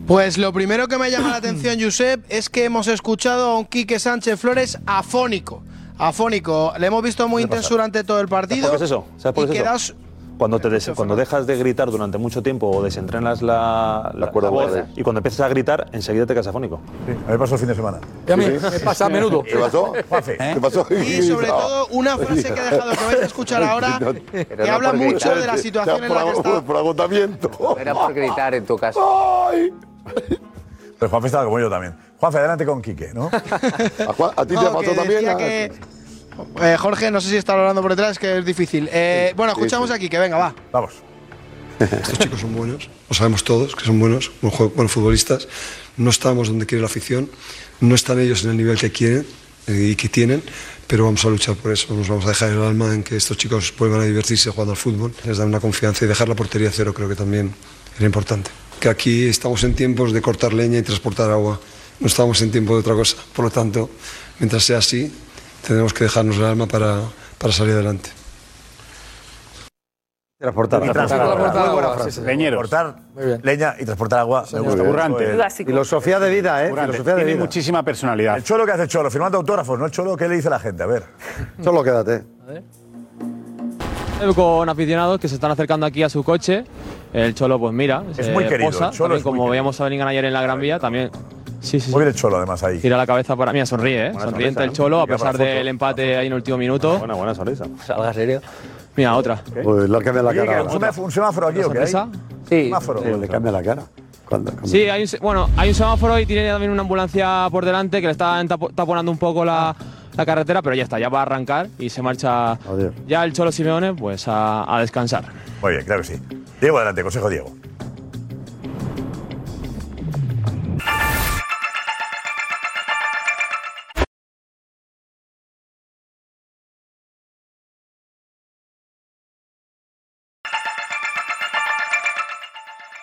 Pues lo primero que me llama la atención, Josep, es que hemos escuchado a un Quique Sánchez Flores afónico, afónico. Le hemos visto muy intenso durante todo el partido. ¿Sabes por qué es eso? ¿Sabes por qué es eso? Cuando, te des, cuando dejas de gritar durante mucho tiempo o desentrenas la, la, la cuerda voz y cuando empiezas a gritar, enseguida te quedas afónico. Sí, a mí pasó el fin de semana. ¿Y a mí? ¿Sí? Me pasa a menudo. ¿Te pasó? ¿Eh? ¿Te pasó? Y sobre todo una frase que he dejado que vais a escuchar ahora no, que habla mucho de la situación en la que está. Por agotamiento. Era por gritar en tu caso. Ay. Pero Juanfe estaba como yo también. Juanfe, adelante con Quique, ¿no? ¿A, Juan, a ti no, te pasó también? Que... Eh, Jorge, no sé si está hablando por detrás, que es difícil. Eh, bueno, escuchamos aquí, que venga, va. Vamos. Estos chicos son buenos, lo sabemos todos que son buenos, buenos futbolistas. No estamos donde quiere la afición, no están ellos en el nivel que quieren y que tienen, pero vamos a luchar por eso. Nos vamos a dejar el alma en que estos chicos vuelvan a divertirse jugando al fútbol, les dan una confianza y dejar la portería a cero creo que también era importante. Que aquí estamos en tiempos de cortar leña y transportar agua, no estamos en tiempo de otra cosa. Por lo tanto, mientras sea así, tenemos que dejarnos el alma para, para salir adelante. Transportar, y transportar, transportar agua. Agua. Sí, sí, transportar leña y transportar agua. Sí, me gusta. Burrante. Filosofía de vida, ¿eh? Filosofía de vida. Muchísima personalidad. El Cholo, ¿qué hace el Cholo? Firmando autógrafos, ¿no? El Cholo, ¿qué le dice a la gente? A ver. Cholo, quédate. A ver. Con aficionados que se están acercando aquí a su coche. El Cholo, pues mira. Es eh, muy querido. Posa, Cholo es como veíamos a Bellingham ayer en la Gran Vía, también. Sí, sí, muy bien el Cholo, además, ahí. Tira la cabeza para… Mira, sonríe, ¿eh? Buena sonriente sonrisa, el Cholo, ¿no? A pesar del empate ahí en el último minuto. Buena, buena sonrisa. Salga serio. Mira, otra. ¿Qué? Uy, le cambia la cara. ¿Un, un semáforo aquí o qué hay? Sí. Semáforo. Sí, le cambia la cara. ¿Cuándo, cuándo? Sí, hay un, bueno, hay un semáforo y tiene también una ambulancia por delante que le está taponando un poco la… la carretera, pero ya está, ya va a arrancar y se marcha. Adiós. Ya el Cholo Simeone, pues a, a descansar. Muy bien, claro que sí. Diego, adelante, consejo Diego.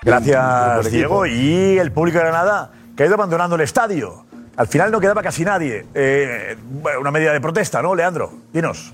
Gracias, Diego. Y el público de Granada, que ha ido abandonando el estadio. Al final no quedaba casi nadie. Eh, una medida de protesta, ¿no, Leandro? Dinos.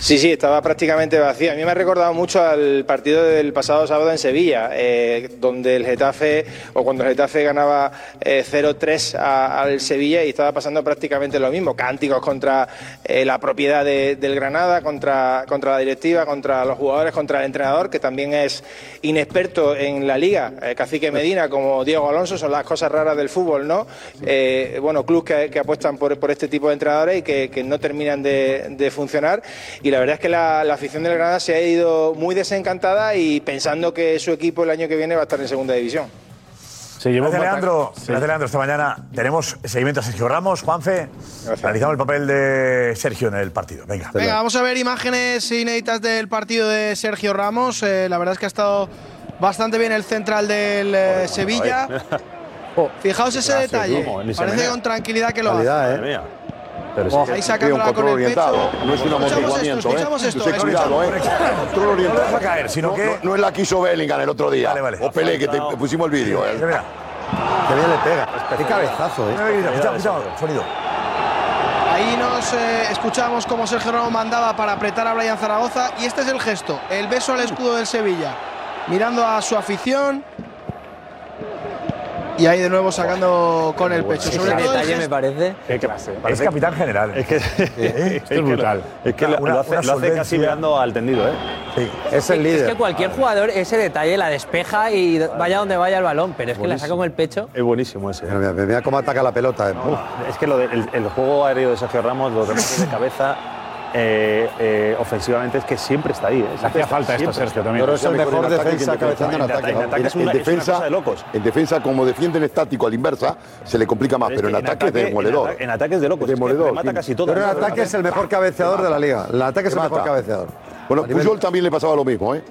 Sí, sí, estaba prácticamente vacío. A mí me ha recordado mucho al partido del pasado sábado en Sevilla, eh, donde el Getafe, o cuando el Getafe ganaba eh, cero tres al Sevilla, y estaba pasando prácticamente lo mismo. Cánticos contra eh, la propiedad de, del Granada, contra, contra la directiva, contra los jugadores, contra el entrenador, que también es inexperto en la liga. Eh, Cacique Medina, como Diego Alonso, son las cosas raras del fútbol, ¿no? Eh, bueno, clubes que, que apuestan por, por este tipo de entrenadores y que, que no terminan de, de funcionar. Y Y la verdad es que la, la afición del Granada se ha ido muy desencantada y pensando que su equipo el año que viene va a estar en segunda división. Se llevó gracias, Leandro. Sí. Gracias, Leandro. Esta mañana tenemos seguimiento a Sergio Ramos. Juanfe, gracias. Analizamos el papel de Sergio en el partido. Venga. Venga, vamos a ver imágenes inéditas del partido de Sergio Ramos. Eh, la verdad es que ha estado bastante bien el central del eh, Sevilla. Fijaos ese gracias, detalle. Como, parece con tranquilidad que lo calidad, hace. Eh. Pero si ahí sacando un control orientado, no es un amortiguamiento, ¿eh? Escuchamos esto, cuidado, ¿eh? Control orientado. No va a caer, sino que no es la que hizo Bellingham el otro día. Vale, vale. O Pelé, que te pusimos el vídeo, ¿eh? Mira. Que bien le pega. Qué cabezazo, ¿eh? Escucha, escucha, sonido. Ahí nos eh, escuchamos como Sergio Ramos mandaba para apretar a Bryan Zaragoza y este es el gesto, el beso al escudo del Sevilla, mirando a su afición. Y ahí de nuevo sacando con el pecho. Sobre todo detalle me parece. Qué clase. Parece capitán general. Es que es brutal. Es que lo hace casi mirando al tendido, ¿eh? Sí. Es el líder. Es que cualquier jugador ese detalle la despeja y vaya donde vaya el balón, pero es que la saca con el pecho. Es buenísimo ese. Mira, mira cómo ataca la pelota. Es que el juego aéreo de Sergio Ramos, los remates de cabeza. Eh, eh, ofensivamente es que siempre está ahí. ¿Eh? Hacía falta esto, Sergio, también. Pero es el mejor defensa cabezando en ataque. En defensa, como defienden estático a la inversa, se le complica más, pero en ataque es demoledor. En ataque es de locos. Mata casi todo. Pero en ataque es el mejor cabeceador de la liga. En ataque es el mejor cabeceador. Bueno, Puyol también le pasaba lo mismo, ¿eh?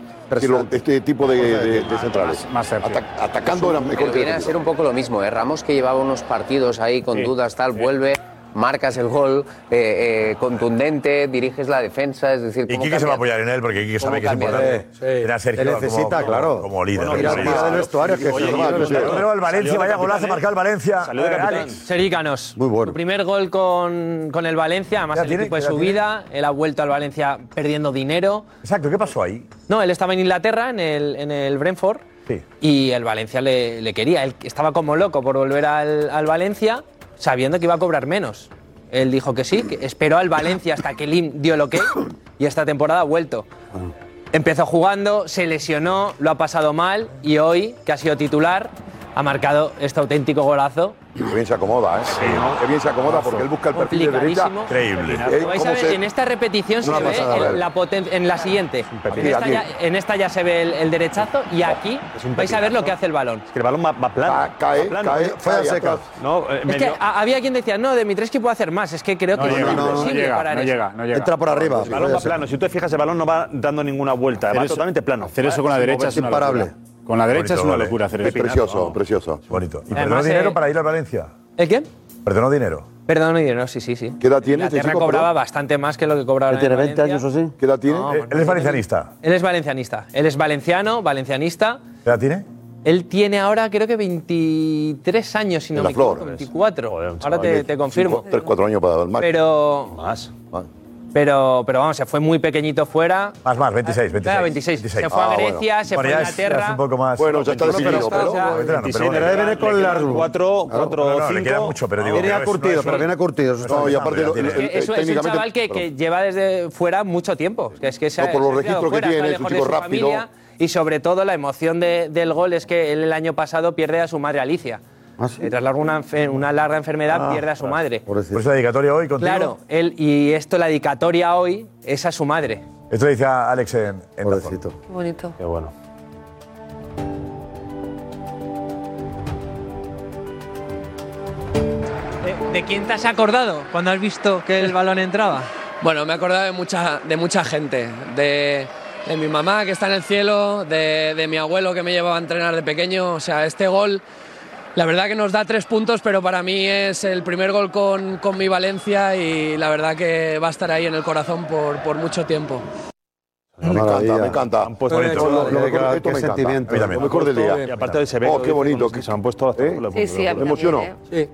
Este tipo de, de, de centrales. Más, más Ata- atacando era mejor. Viene a ser un poco lo mismo, ¿eh? Ramos, que llevaba unos partidos ahí con dudas, tal, vuelve. Marcas el gol eh, eh, contundente, diriges la defensa, es decir. Y Quique se va a apoyar en él porque Quique sabe que es importante. Sí, sí. Era Sergio te necesita, como, claro. Como, como líder. Bueno, mira, mira de los tuarios que se va. Pero el Valencia, vaya golazo, marcado el Valencia. Salió de Alex. Sergi Canós. Muy bueno. Su primer gol con, con el Valencia, además el equipo de su vida. Él ha vuelto al Valencia perdiendo dinero. Exacto, ¿qué pasó ahí? No, él estaba en Inglaterra, en el, en el Brentford. Sí. Y el Valencia le, le quería. Él estaba como loco por volver al, al Valencia, sabiendo que iba a cobrar menos. Él dijo que sí, que esperó al Valencia hasta que Lim dio el ok y esta temporada ha vuelto. Empezó jugando, se lesionó, lo ha pasado mal y hoy, que ha sido titular, ha marcado este auténtico golazo. Qué bien se acomoda, ¿eh? Sí, ¿no? Qué bien se acomoda porque él busca el perfil de derecha. Increíble. ¿Eh? Vais a ver, se... en esta repetición se ve la potencia. En la siguiente. En esta, ya, en esta ya se ve el, el derechazo y aquí vais a ver lo que hace el balón. Es que el balón va, va plano. Ah, cae, va plano. Cae, cae, seca. No, eh, es que dio... a, había quien decía, no, de Dimitrescu puedo hacer más. Es que creo que no, no, llega, no, no, llega, parar no, llega, no llega. Entra por arriba. El balón va plano. Si tú te fijas, el balón no va dando ninguna vuelta. Va totalmente plano. Hacer eso con la derecha es imparable. Con la derecha bonito, es una locura hacer eso. Precioso, oh. precioso. Bonito. ¿Y perdonó dinero eh... para ir al Valencia? ¿El qué? ¿Perdonó dinero? Perdonó dinero, sí, sí, sí. ¿Qué edad tiene? La Tierra cobraba bastante más que lo que cobraba el Valencia. ¿Tiene veinte años o sí? ¿Qué edad tiene? No, ¿Él no, es valencianista? Él es valencianista. Él es valenciano, valencianista. ¿Qué edad tiene? Él tiene ahora creo que veintitrés años, si no me equivoco, veinticuatro. Joder, ahora te, te confirmo. tres, cuatro años para dar el máximo. Pero... Más, más. Pero, pero vamos, se fue muy pequeñito fuera. Más, más, veintiséis. Claro, veintiséis. Se fue ah, a Grecia, bueno. se fue bueno, a Inglaterra. Es un poco más. Bueno, ya está definido, pero. Tendrá que venir con las cuatro, cuatro, cinco. Le queda mucho, pero digo. Viene a curtido, pero viene a curtido. No, y aparte. Es un chaval que lleva desde fuera mucho tiempo. Es que se ha. Por los registros que tiene, es un chico rápido. Y sobre todo la emoción del gol es que él el año pasado pierde a su madre Alicia. Ah, ¿sí? Tras una, una larga enfermedad ah, pierde a su claro. madre. Por eso la dedicatoria hoy contigo. Claro, él, y esto, la dedicatoria hoy es a su madre. Esto lo dice a Alex en, en Pobrecito. Qué bonito. Qué bueno. ¿De, ¿De quién te has acordado cuando has visto que el balón entraba? Bueno, me he acordado de mucha, de mucha gente, de, de mi mamá que está en el cielo, de, de mi abuelo que me llevaba a entrenar de pequeño. O sea, este gol, la verdad que nos da tres puntos, pero para mí es el primer gol con, con mi Valencia y la verdad que va a estar ahí en el corazón por, por mucho tiempo. Me encanta, me encanta. Han puesto qué sentimiento. Mira, lo mejor del día. Y aparte se ve. Oh, qué bonito que se han puesto. Sí, sí. Me emocionó. Sí.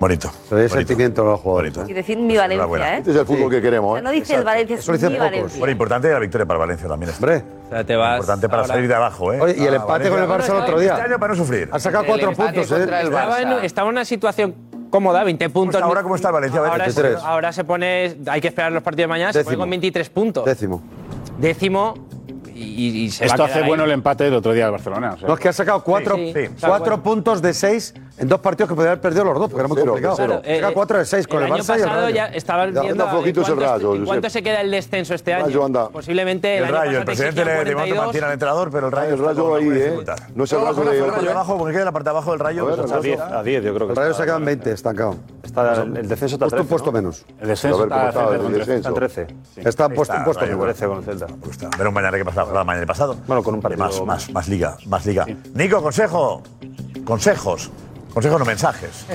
Bonito. Pero hay sentimiento de los jugadores. Y decir mi Valencia, ¿eh? Este es el fútbol que queremos, ¿eh? No dice el Valencia, es mi Valencia. Bueno, importante la victoria para Valencia también. Hombre. Te vas importante para ahora salir de abajo, ¿eh? Oye, y el empate ah, con el Barça el otro día. Este año para no sufrir. Han sacado cuatro puntos, ¿eh? Estaba en una situación cómoda, veinte puntos. Ahora cómo está el Valencia, veintitrés. Ahora se pone, hay que esperar los partidos de mañana, se pone con veintitrés puntos. Décimo. Décimo. Y, y se Esto va a hace ahí. Bueno el empate del otro día del Barcelona. O sea. No, es que ha sacado cuatro, sí, sí. cuatro sí. puntos de seis en dos partidos que podrían haber perdido los dos, porque era muy complicado. Claro, eh, saca cuatro de seis con el, el Barça y el Rayo. Ya estaban viendo cuánto, rayo, se, cuánto se queda el descenso este año. Anda. Posiblemente el, el Rayo. El presidente le demanda mantiene al entrenador, pero el Rayo, el rayo ahí, eh. No es el Rayo de abajo, porque queda la parte de abajo del Rayo. A diez, yo creo que. El Rayo se queda en veinte, estancado. El descenso está trece. Un puesto menos. El descenso está en trece. Está en puesto menos. Pero un mañana que pasa. La mañana pasado. Bueno, con un partido más, más, más liga, más liga. Sí. Nico, consejo, consejos, consejos no mensajes.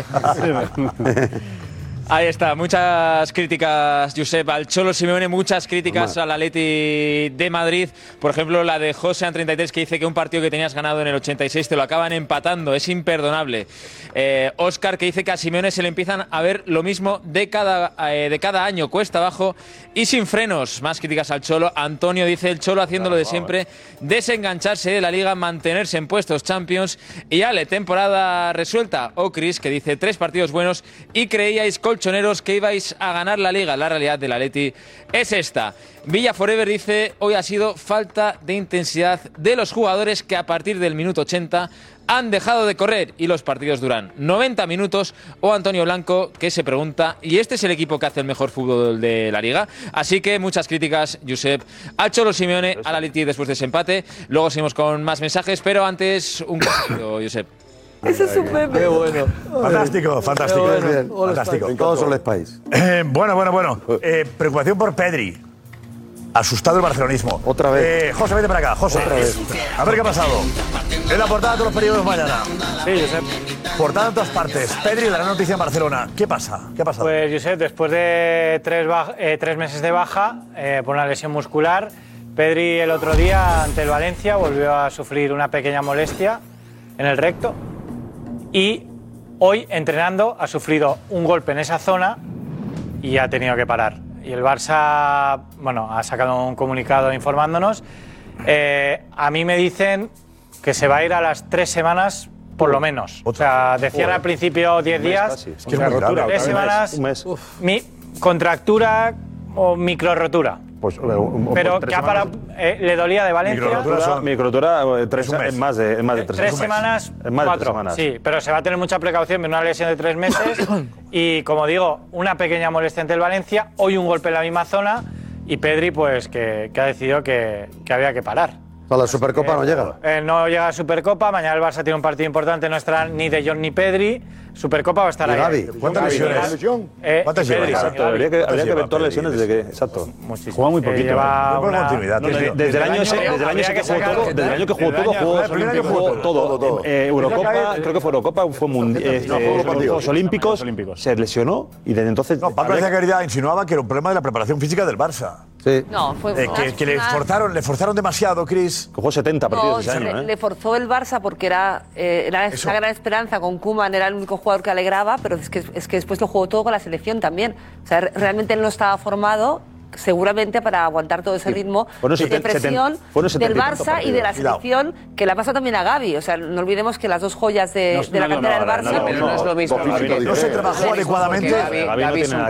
Ahí está, muchas críticas, Josep, al Cholo Simeone, muchas críticas al Atleti de Madrid. Por ejemplo, la de Josean treinta y tres, que dice que un partido que tenías ganado en el ochenta y seis te lo acaban empatando, es imperdonable. Eh, Oscar, que dice que a Simeone se le empiezan a ver lo mismo de cada, eh, de cada año, cuesta abajo y sin frenos. Más críticas al Cholo. Antonio dice, el Cholo haciéndolo de siempre, desengancharse de la Liga, mantenerse en puestos Champions. Y Ale, temporada resuelta. O Chris, que dice, tres partidos buenos y creíais con choneros que ibais a ganar la Liga. La realidad del Atleti es esta. Villa Forever dice, hoy ha sido falta de intensidad de los jugadores que a partir del minuto ochenta han dejado de correr y los partidos duran noventa minutos. O Antonio Blanco, que se pregunta, ¿y este es el equipo que hace el mejor fútbol de la Liga? Así que muchas críticas, Josep, al Cholo Simeone, al Atleti después de ese empate. Luego seguimos con más mensajes, pero antes un consejo, Josep. Ese es un meme. Qué bueno. Fantástico, fantástico. Bueno. Fantástico. Todos son los países. Eh, bueno, bueno, bueno. Eh, preocupación por Pedri. Asustado el barcelonismo. Otra vez. Eh, José, vete para acá. José. Otra vez. A ver qué ha pasado. Es la portada de todos los periódicos mañana. Sí, Josep. Portada en todas partes. Pedri dará noticia en Barcelona. ¿Qué pasa? ¿Qué ha pasado? Pues, Josep, después de tres, eh, tres meses de baja eh, por una lesión muscular, Pedri el otro día ante el Valencia volvió a sufrir una pequeña molestia en el recto. Y hoy, entrenando, ha sufrido un golpe en esa zona y ha tenido que parar. Y el Barça, bueno, ha sacado un comunicado informándonos. Eh, a mí me dicen que se va a ir a las tres semanas, por lo menos. O sea, decían al principio diez días. Es que es muy grave. Tres semanas, un mes. Mi contractura o microrotura. Pues, pero que ha parado, eh, le dolía de Valencia. Microtura, es más de tres semanas. Tres semanas, cuatro. Sí, pero se va a tener mucha precaución, una lesión de tres meses. Y como digo, una pequeña molestia ante el Valencia, hoy un golpe en la misma zona y Pedri, pues que, que ha decidido que, que había que parar. A la Supercopa eh, no llega. Eh, no llega a Supercopa, mañana el Barça tiene un partido importante, no estará ni De Jong ni Pedri. Supercopa va a estar ahí. Gavi. ¿Cuántas lesiones? Eh, ¿Cuántas lesiones? Exacto, habría que, habría que ver todas las lesiones desde que... Exacto. Muchísimo. Juega muy poquito. Eh, lleva una... continuidad. Desde, desde, desde, el año, desde el año que jugó todo, desde el año que jugó todo, jugó todo, todo. Eurocopa, creo que fue Eurocopa, fue Juegos Olímpicos, se lesionó y desde entonces... No, Paco de Caridad insinuaba que era un problema de la preparación física del Barça. Sí. No, fue eh, que, que le forzaron, le forzaron demasiado, Chris. Jugó setenta partidos no, ese año, le, ¿eh? Le forzó el Barça porque era eh, era esa gran esperanza con Koeman, era el único jugador que alegraba, pero es que es que después lo jugó todo con la selección también. O sea, realmente él no estaba formado seguramente para aguantar todo ese ritmo bueno, de setenta, presión setenta, del Barça partido, y de la selección, que la pasa también a Gavi. O sea, no olvidemos que las dos joyas de, no, de la no, cantera no, no, del Barça... No, no, pero no, no es lo mismo. No, no se trabajó no, adecuadamente. Gavi, Gavi, Gavi no, no, no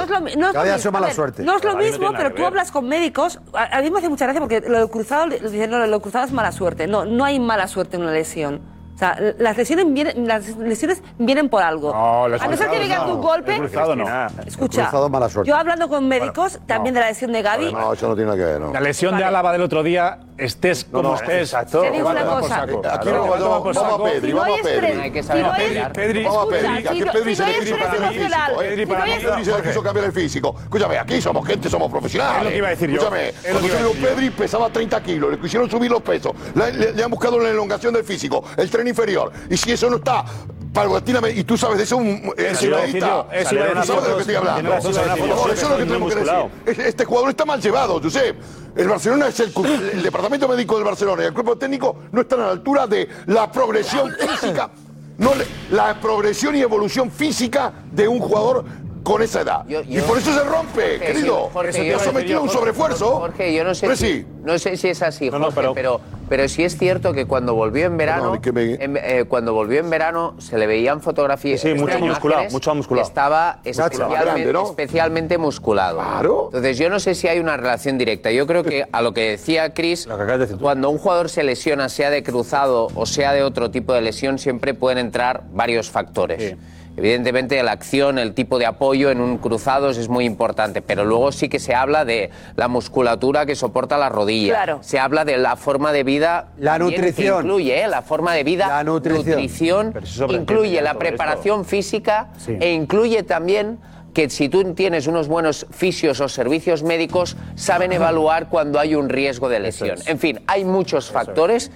es lo, no es Gavi lo, mala ver, suerte. No es lo mismo, no pero tú hablas con médicos... A, a mí me hace mucha gracia porque lo de cruzado, dicen, no, lo de cruzado es mala suerte. No, no hay mala suerte en una lesión. O O sea, las lesiones vienen, las lesiones vienen por algo. No, a no ser que venga no, un golpe. El cruzado no. Escucha, el cruzado mala suerte. Yo hablando con médicos, bueno, también no. de la lesión de Gavi. No, eso no tiene nada que ver. No. La lesión vale. de Álava del otro día, estés no, como no, estés. Exacto. Te digo una cosa. Aquí no, vamos a Pedri, vamos a Pedri. Hay que saber a Pedri. Vamos a Pedri. Aquí Pedri se le quiso cambiar el físico. Pedri se le quiso cambiar el físico. Escúchame, aquí somos gente, somos profesionales. Es lo que iba a decir yo. Escúchame, Pedri pesaba treinta kilos, le quisieron subir los pesos. Le han buscado la elongación del físico. El tren inferior. Y si eso no está paulatinamente, y tú sabes de eso, un periodista. Eso es lo que estoy hablando. Eso es lo que tenemos que decir. Este jugador está mal llevado, Josep. El Barcelona es el, el departamento médico del Barcelona y el cuerpo técnico no están a la altura de la progresión física, no le, la progresión y evolución física de un jugador con esa edad. Yo, yo, y por eso se rompe, Jorge, querido. Jorge, yo, eso me tiene un sobreesfuerzo. Jorge, yo no sé, si, no sé si es así, Jorge, no, no, pero, pero, pero sí es cierto que cuando volvió en verano, no, me... en, eh, cuando volvió en verano se le veían fotografías. Sí, sí mucho musculado, mucho musculado. Estaba especialmente, grande, ¿no? especialmente musculado. Claro. Entonces yo no sé si hay una relación directa. Yo creo que a lo que decía Chris, que cuando un jugador se lesiona, sea de cruzado o sea de otro tipo de lesión, siempre pueden entrar varios factores. Sí. Evidentemente la acción, el tipo de apoyo en un cruzados es muy importante, pero luego sí que se habla de la musculatura que soporta la rodilla. Claro. Se habla de la forma de vida. La nutrición. Que incluye, ¿eh? La forma de vida. La nutrición. nutrición incluye la preparación esto. física sí. e incluye también que si tú tienes unos buenos fisios o servicios médicos, saben evaluar cuando hay un riesgo de lesión. Es. En fin, hay muchos Eso factores. Es.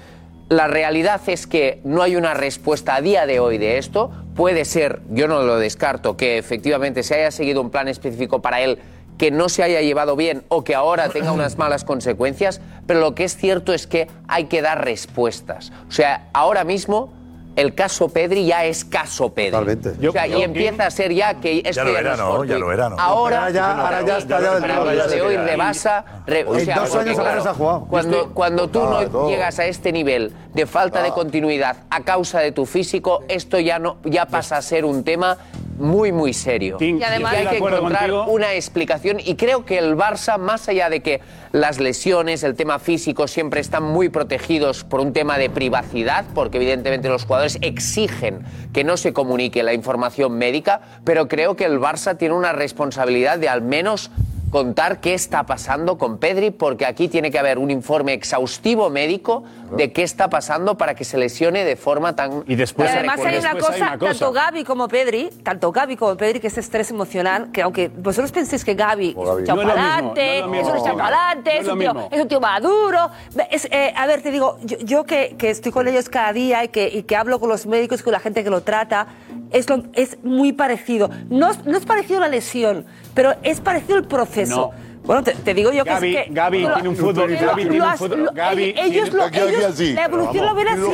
La realidad es que no hay una respuesta a día de hoy de esto. Puede ser, yo no lo descarto, que efectivamente se haya seguido un plan específico para él que no se haya llevado bien o que ahora tenga unas malas consecuencias, pero lo que es cierto es que hay que dar respuestas. O sea, ahora mismo el caso Pedri ya es caso Pedri. Totalmente. O sea, yo, y empieza yo, a ser ya que... Este ya lo verá, ¿no? Ya lo verá, ¿no? Ahora ya está... Ahora ya hoy rebasa... Re, o sea, dos años atrás ha jugado. Cuando, cuando tú ah, no todo. llegas a este nivel de falta ah. de continuidad a causa de tu físico, esto ya, no, ya pasa a ser un tema muy, muy serio. Y además hay que encontrar una explicación. Y creo que el Barça, más allá de que las lesiones, el tema físico, siempre están muy protegidos por un tema de privacidad, porque evidentemente los jugadores exigen que no se comunique la información médica, pero creo que el Barça tiene una responsabilidad de al menos contar qué está pasando con Pedri, porque aquí tiene que haber un informe exhaustivo médico de qué está pasando para que se lesione de forma tan... Y después, pero además hay, después una cosa, hay una cosa, tanto Gavi como Pedri, tanto Gavi como Pedri, que es estrés emocional, que aunque vosotros penséis que Gavi es un chapalante, no es, no es un chapalante, no es, no es un tío maduro... Es, eh, a ver, te digo, yo, yo que, que estoy con ellos cada día y que, y que hablo con los médicos y con la gente que lo trata, es, lo, es muy parecido. No, no es parecido a la lesión, pero es parecido el proceso. No. Bueno, te, te digo yo Gavi, que es que... Gavi lo, tiene un fútbol... Gavi tiene un fútbol... Gavi, ellos lo... Ellos, la evolución lo ven así.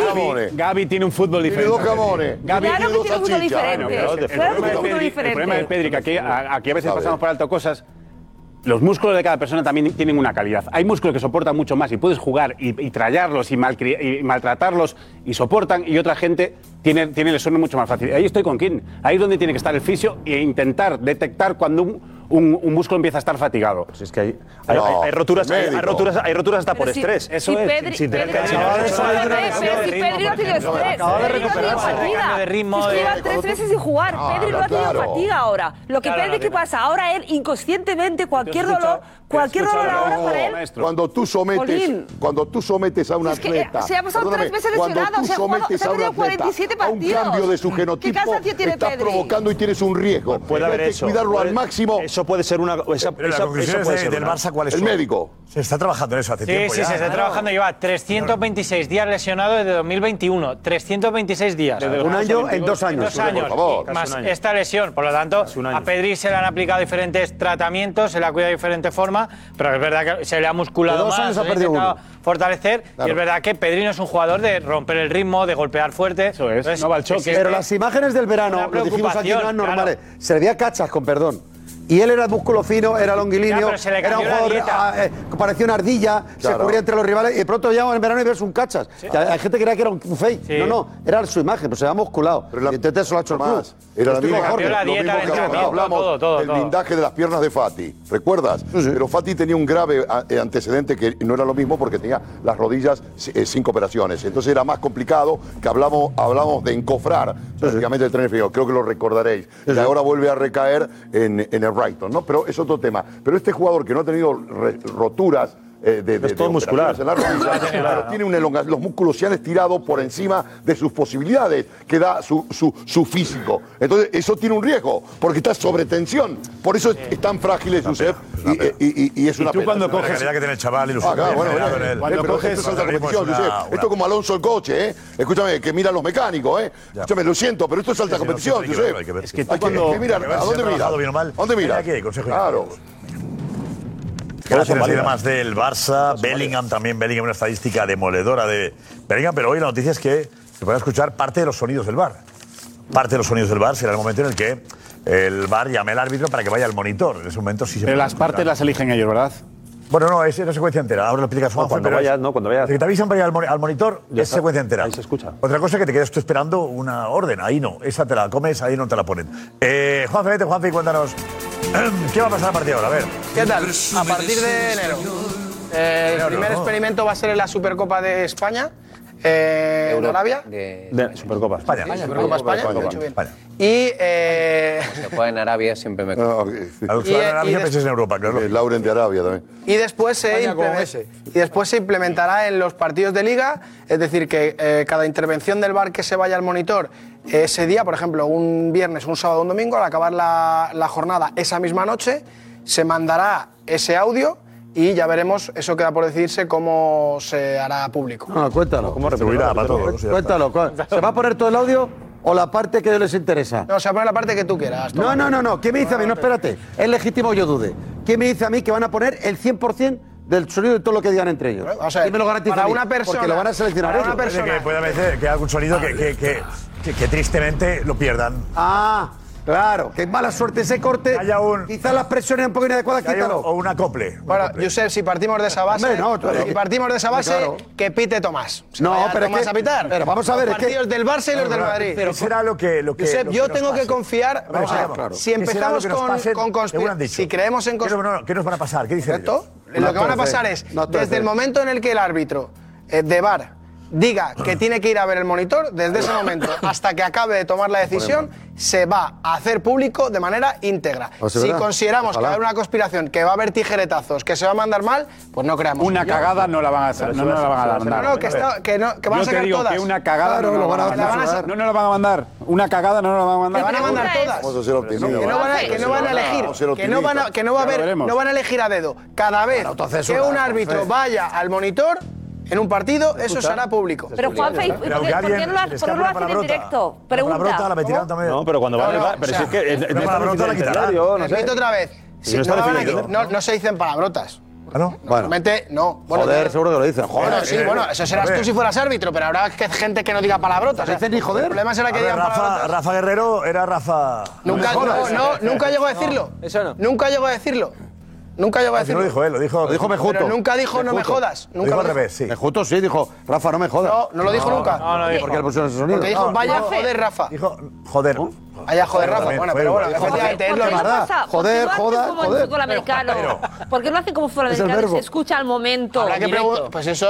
Gavi tiene un fútbol diferente. Tiene dos camones. Gavi tiene dos salchichas. Claro que tiene un fútbol diferente. El problema de Pedri, que aquí, a, aquí a veces a pasamos por alto cosas... Los músculos de cada persona también tienen una calidad. Hay músculos que soportan mucho más y puedes jugar y, y trallarlos y, y maltratarlos y soportan, y otra gente tiene, tiene lesiones mucho más fáciles. Ahí estoy con Kim. Ahí es donde tiene que estar el fisio e intentar detectar cuando un, un, un músculo empieza a estar fatigado. Pues es que hay, hay, no, hay, hay, roturas, hay, hay roturas, hay roturas hasta pero por si, estrés. Eso si es. Pedri, si Pedri, Pedri, Pedri, Pedri no ha tenido estrés. Acaba de recuperarse. Lleva tres meses sin jugar. Pedri no ha tenido fatiga ahora. Lo que Pedri que pasa ahora, él inconscientemente cuando Cualquier dolor, cualquier dolor ahora para él. Maestro. Cuando tú sometes, Olín. cuando tú sometes a un atleta, es que se ha pasado tres meses lesionado, se ha perdido cuarenta y siete partidos. A un cambio de su genotipo, estás provocando y tienes un riesgo. Puede haber eso. Cuidarlo puede, al máximo. Eso puede ser una. Esa, esa, la conclusión puede de, ser del una. Barça, ¿cuál es? El médico. Se está trabajando en eso hace sí, tiempo. Sí, sí, se está trabajando. Lleva trescientos veintiséis días lesionado desde dos mil veintiuno. trescientos veintiséis días. Desde un año en dos años. Dos años. Más esta lesión, por lo tanto, a Pedri se le han aplicado diferentes tratamientos, se le ha de diferente forma, pero es verdad que se le ha musculado más, se ha intentado fortalecer, claro. Y es verdad que Pedri no es un jugador de romper el ritmo, de golpear fuerte. Eso es, entonces, no va al choque. Pero las imágenes del verano, lo dijimos aquí, no eran normales. Claro. Se le veía cachas, con perdón. Y él era músculo fino, era longilíneo, ya, era un jugador, a, eh, parecía una ardilla, claro. Se cubría entre los rivales y de pronto llegamos en verano y ves un cachas. Sí. Hay, hay gente que creía que era un fake. Sí. No, no, era su imagen, pero se había musculado. La, y entonces eso lo ha hecho más. Era la misma Jorge, la dieta, lo mismo que hablamos, hablamos todo, todo, del blindaje de las piernas de Fati, ¿recuerdas? Sí, sí. Pero Fati tenía un grave antecedente que no era lo mismo porque tenía las rodillas eh, sin operaciones. Entonces era más complicado que hablamos, hablamos de encofrar prácticamente sí, sí. el tren frío. Creo que lo recordaréis. Sí, sí. Y ahora vuelve a recaer en, en el Brighton, ¿no? Pero es otro tema. Pero este jugador que no ha tenido re- roturas eh, de, de, es todo de muscular, en la rodilla, claro, tiene una elonga- los músculos se han estirado por encima de sus posibilidades que da su, su, su físico. Entonces eso tiene un riesgo porque está sobre tensión. Por eso es, es tan frágil es su ser y, y, y, y es ¿Y una. Y tú cuando coges la calidad que tiene el chaval y los. Ah, claro, bueno, bueno, bueno, bueno, cuando coges esto es otra competición, una, una... Esto como Alonso el coche, ¿eh? Escúchame, que miran los mecánicos, ¿eh? Ya. Escúchame, lo siento, pero esto es alta sí, competición, Josep. Sí, no, es que, es que tú cuando mira, ¿a dónde mira? ¿A dónde mira? Aquí, consejo. Claro. Gracias, decir más del Barça, Bellingham también, Bellingham una estadística demoledora de Bellingham, pero hoy la noticia es que se puede escuchar parte de los sonidos del V A R. Parte de los sonidos del V A R será el momento en el que el V A R llame al árbitro para que vaya al monitor. En ese momento sí se Pero las partes las eligen ellos, ¿verdad? Bueno, no, es una secuencia entera. Ahora lo explicas Juanfe. Cuando vayas, no, cuando vayas. Que te avisan para ir al, moni- al monitor, ya es está. Secuencia entera. Ahí se escucha. Otra cosa es que te quedas tú esperando una orden. Ahí no, esa te la comes, ahí no te la ponen. Eh, Juanfe, vete, Juanfe, cuéntanos. ¿Qué va a pasar a partir de ahora? A ver. ¿Qué tal? A partir de enero. Eh, el primer experimento va a ser en la Supercopa de España. Eh, Euro, ¿en Arabia? De, de Supercopa España. España. Supercopa España, Supercopa España. España. Y. Eh, se juega en Arabia, siempre me. No, okay. y, y, en Arabia des- pensé en Europa, claro. El Lauren de Arabia también. Y después, se implement- y después se implementará en los partidos de liga, es decir, que eh, cada intervención del V A R que se vaya al monitor ese día, por ejemplo, un viernes, un sábado, un domingo, al acabar la, la jornada esa misma noche, se mandará ese audio. Y ya veremos, eso queda por decidirse, cómo se hará público. No, cuéntalo. ¿Cómo seguridad para todos. Cuéntalo. ¿Se va a poner todo el audio o la parte que les interesa? No, se va a poner la parte que tú quieras. No, no, no, no. ¿Quién me dice a mí? No, espérate. Es legítimo yo dude. ¿Quién me dice a mí que van a poner el cien por ciento del sonido de todo lo que digan entre ellos? O sea, ¿quién me lo garantiza para a mí? Una persona, porque lo van a seleccionar ellos. Una persona. Que pueda meter que algún sonido que, que, que, que, que tristemente lo pierdan. Ah, claro, que mala suerte ese corte, un, quizás las presiones un poco inadecuadas, quítalo. Un, o un acople. Bueno, Josep, si partimos de esa base, Hombre, no, claro, si partimos de esa base, claro. que pite Tomás. Se no, pero Tomás es que, a pitar. Pero vamos a ver, los partidos que, del Barça y los no, del Madrid. Pero será lo que, lo que Josep, lo que yo tengo pase. que confiar. Vamos, vamos a ver, claro. Si empezamos con, pasen, con conspiración, si creemos en conspiración, no, no, ¿qué nos van a pasar? ¿Qué dicen ellos? Lo no, que van a pasar es no, desde el momento en el que el árbitro de V A R diga que tiene que ir a ver el monitor, desde ese momento hasta que acabe de tomar la decisión, se va a hacer público de manera íntegra. O sea, si ¿verdad? consideramos Ojalá. que va a haber una conspiración, que va a haber tijeretazos, que se va a mandar mal, pues no creamos. Una cagada no la van a hacer, no, no la van a mandar. No, no, que, está, que, no, que van a sacar todas. Que una cagada claro, no, no, van a, la van a, no, no la van a mandar. Una cagada no la van a mandar. Que van a mandar todas. Vamos a ser optimistas. Que no van a, que no van a elegir, que no van a, que no va a haber, no van a elegir a dedo. Cada vez que un árbitro vaya al monitor en un partido, eso será público. Pero Juanfe, ¿por qué no lo hacen en directo? Pregunta. La brota la metieron también. No, pero cuando va al V A R, pero si es que la brota la quitarán. Repito otra vez. No se dicen palabrotas. ¿Ah, no? Normalmente bueno. no. Bueno, joder, que... seguro que lo dicen. Joder, bueno, sí, bueno, eso serás tú si fueras árbitro, pero habrá gente que no diga palabrotas. No dicen ni joder. El problema será que ver, digan Rafa, palabrotas. Rafa Guerrero era Rafa. Nunca, no, no, nunca llegó a decirlo. Eso no. Nunca llegó a decirlo. Nunca llegó a decir. No lo dijo él, lo dijo, lo dijo Mejuto. Pero nunca dijo Mejuto. No me jodas. Nunca lo dijo al revés, sí. Mejuto sí dijo, Rafa, no me jodas. No, no lo dijo no, nunca. No, no, dijo. ¿Por qué le pusieron ese sonido? Porque dijo, vaya no, joder, Rafa. Dijo, joder. Vaya joder, Rafa. Bueno, pero bueno, efectivamente es lo que pasa. Joder, joda, joder. ¿Por qué no hace como fútbol americano? Se escucha al momento. Habrá que preguntar. Pues eso.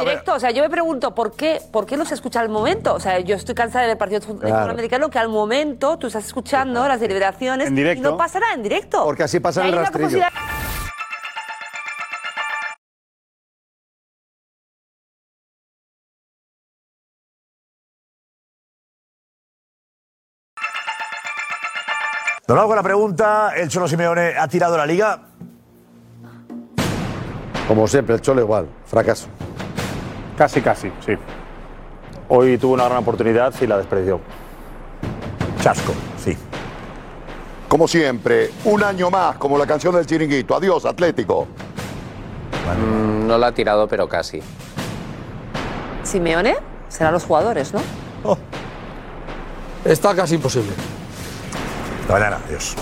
Directo, o sea, yo me pregunto, ¿por qué por qué no se escucha al momento? O sea, yo estoy cansada del partido fútbol americano que al momento tú estás escuchando las deliberaciones y no pasará en directo. Porque así pasa el rastrillo. Don Algo, la pregunta, ¿el Cholo Simeone ha tirado la liga? Como siempre, el Cholo igual, fracaso. Casi, casi, sí. Hoy tuvo una gran oportunidad y la desperdició. Chasco, sí. Como siempre, un año más, como la canción del Chiringuito. Adiós, Atlético. Mm, no la ha tirado, pero casi. Simeone serán los jugadores, ¿no? Oh. Está casi imposible. La banana, adiós.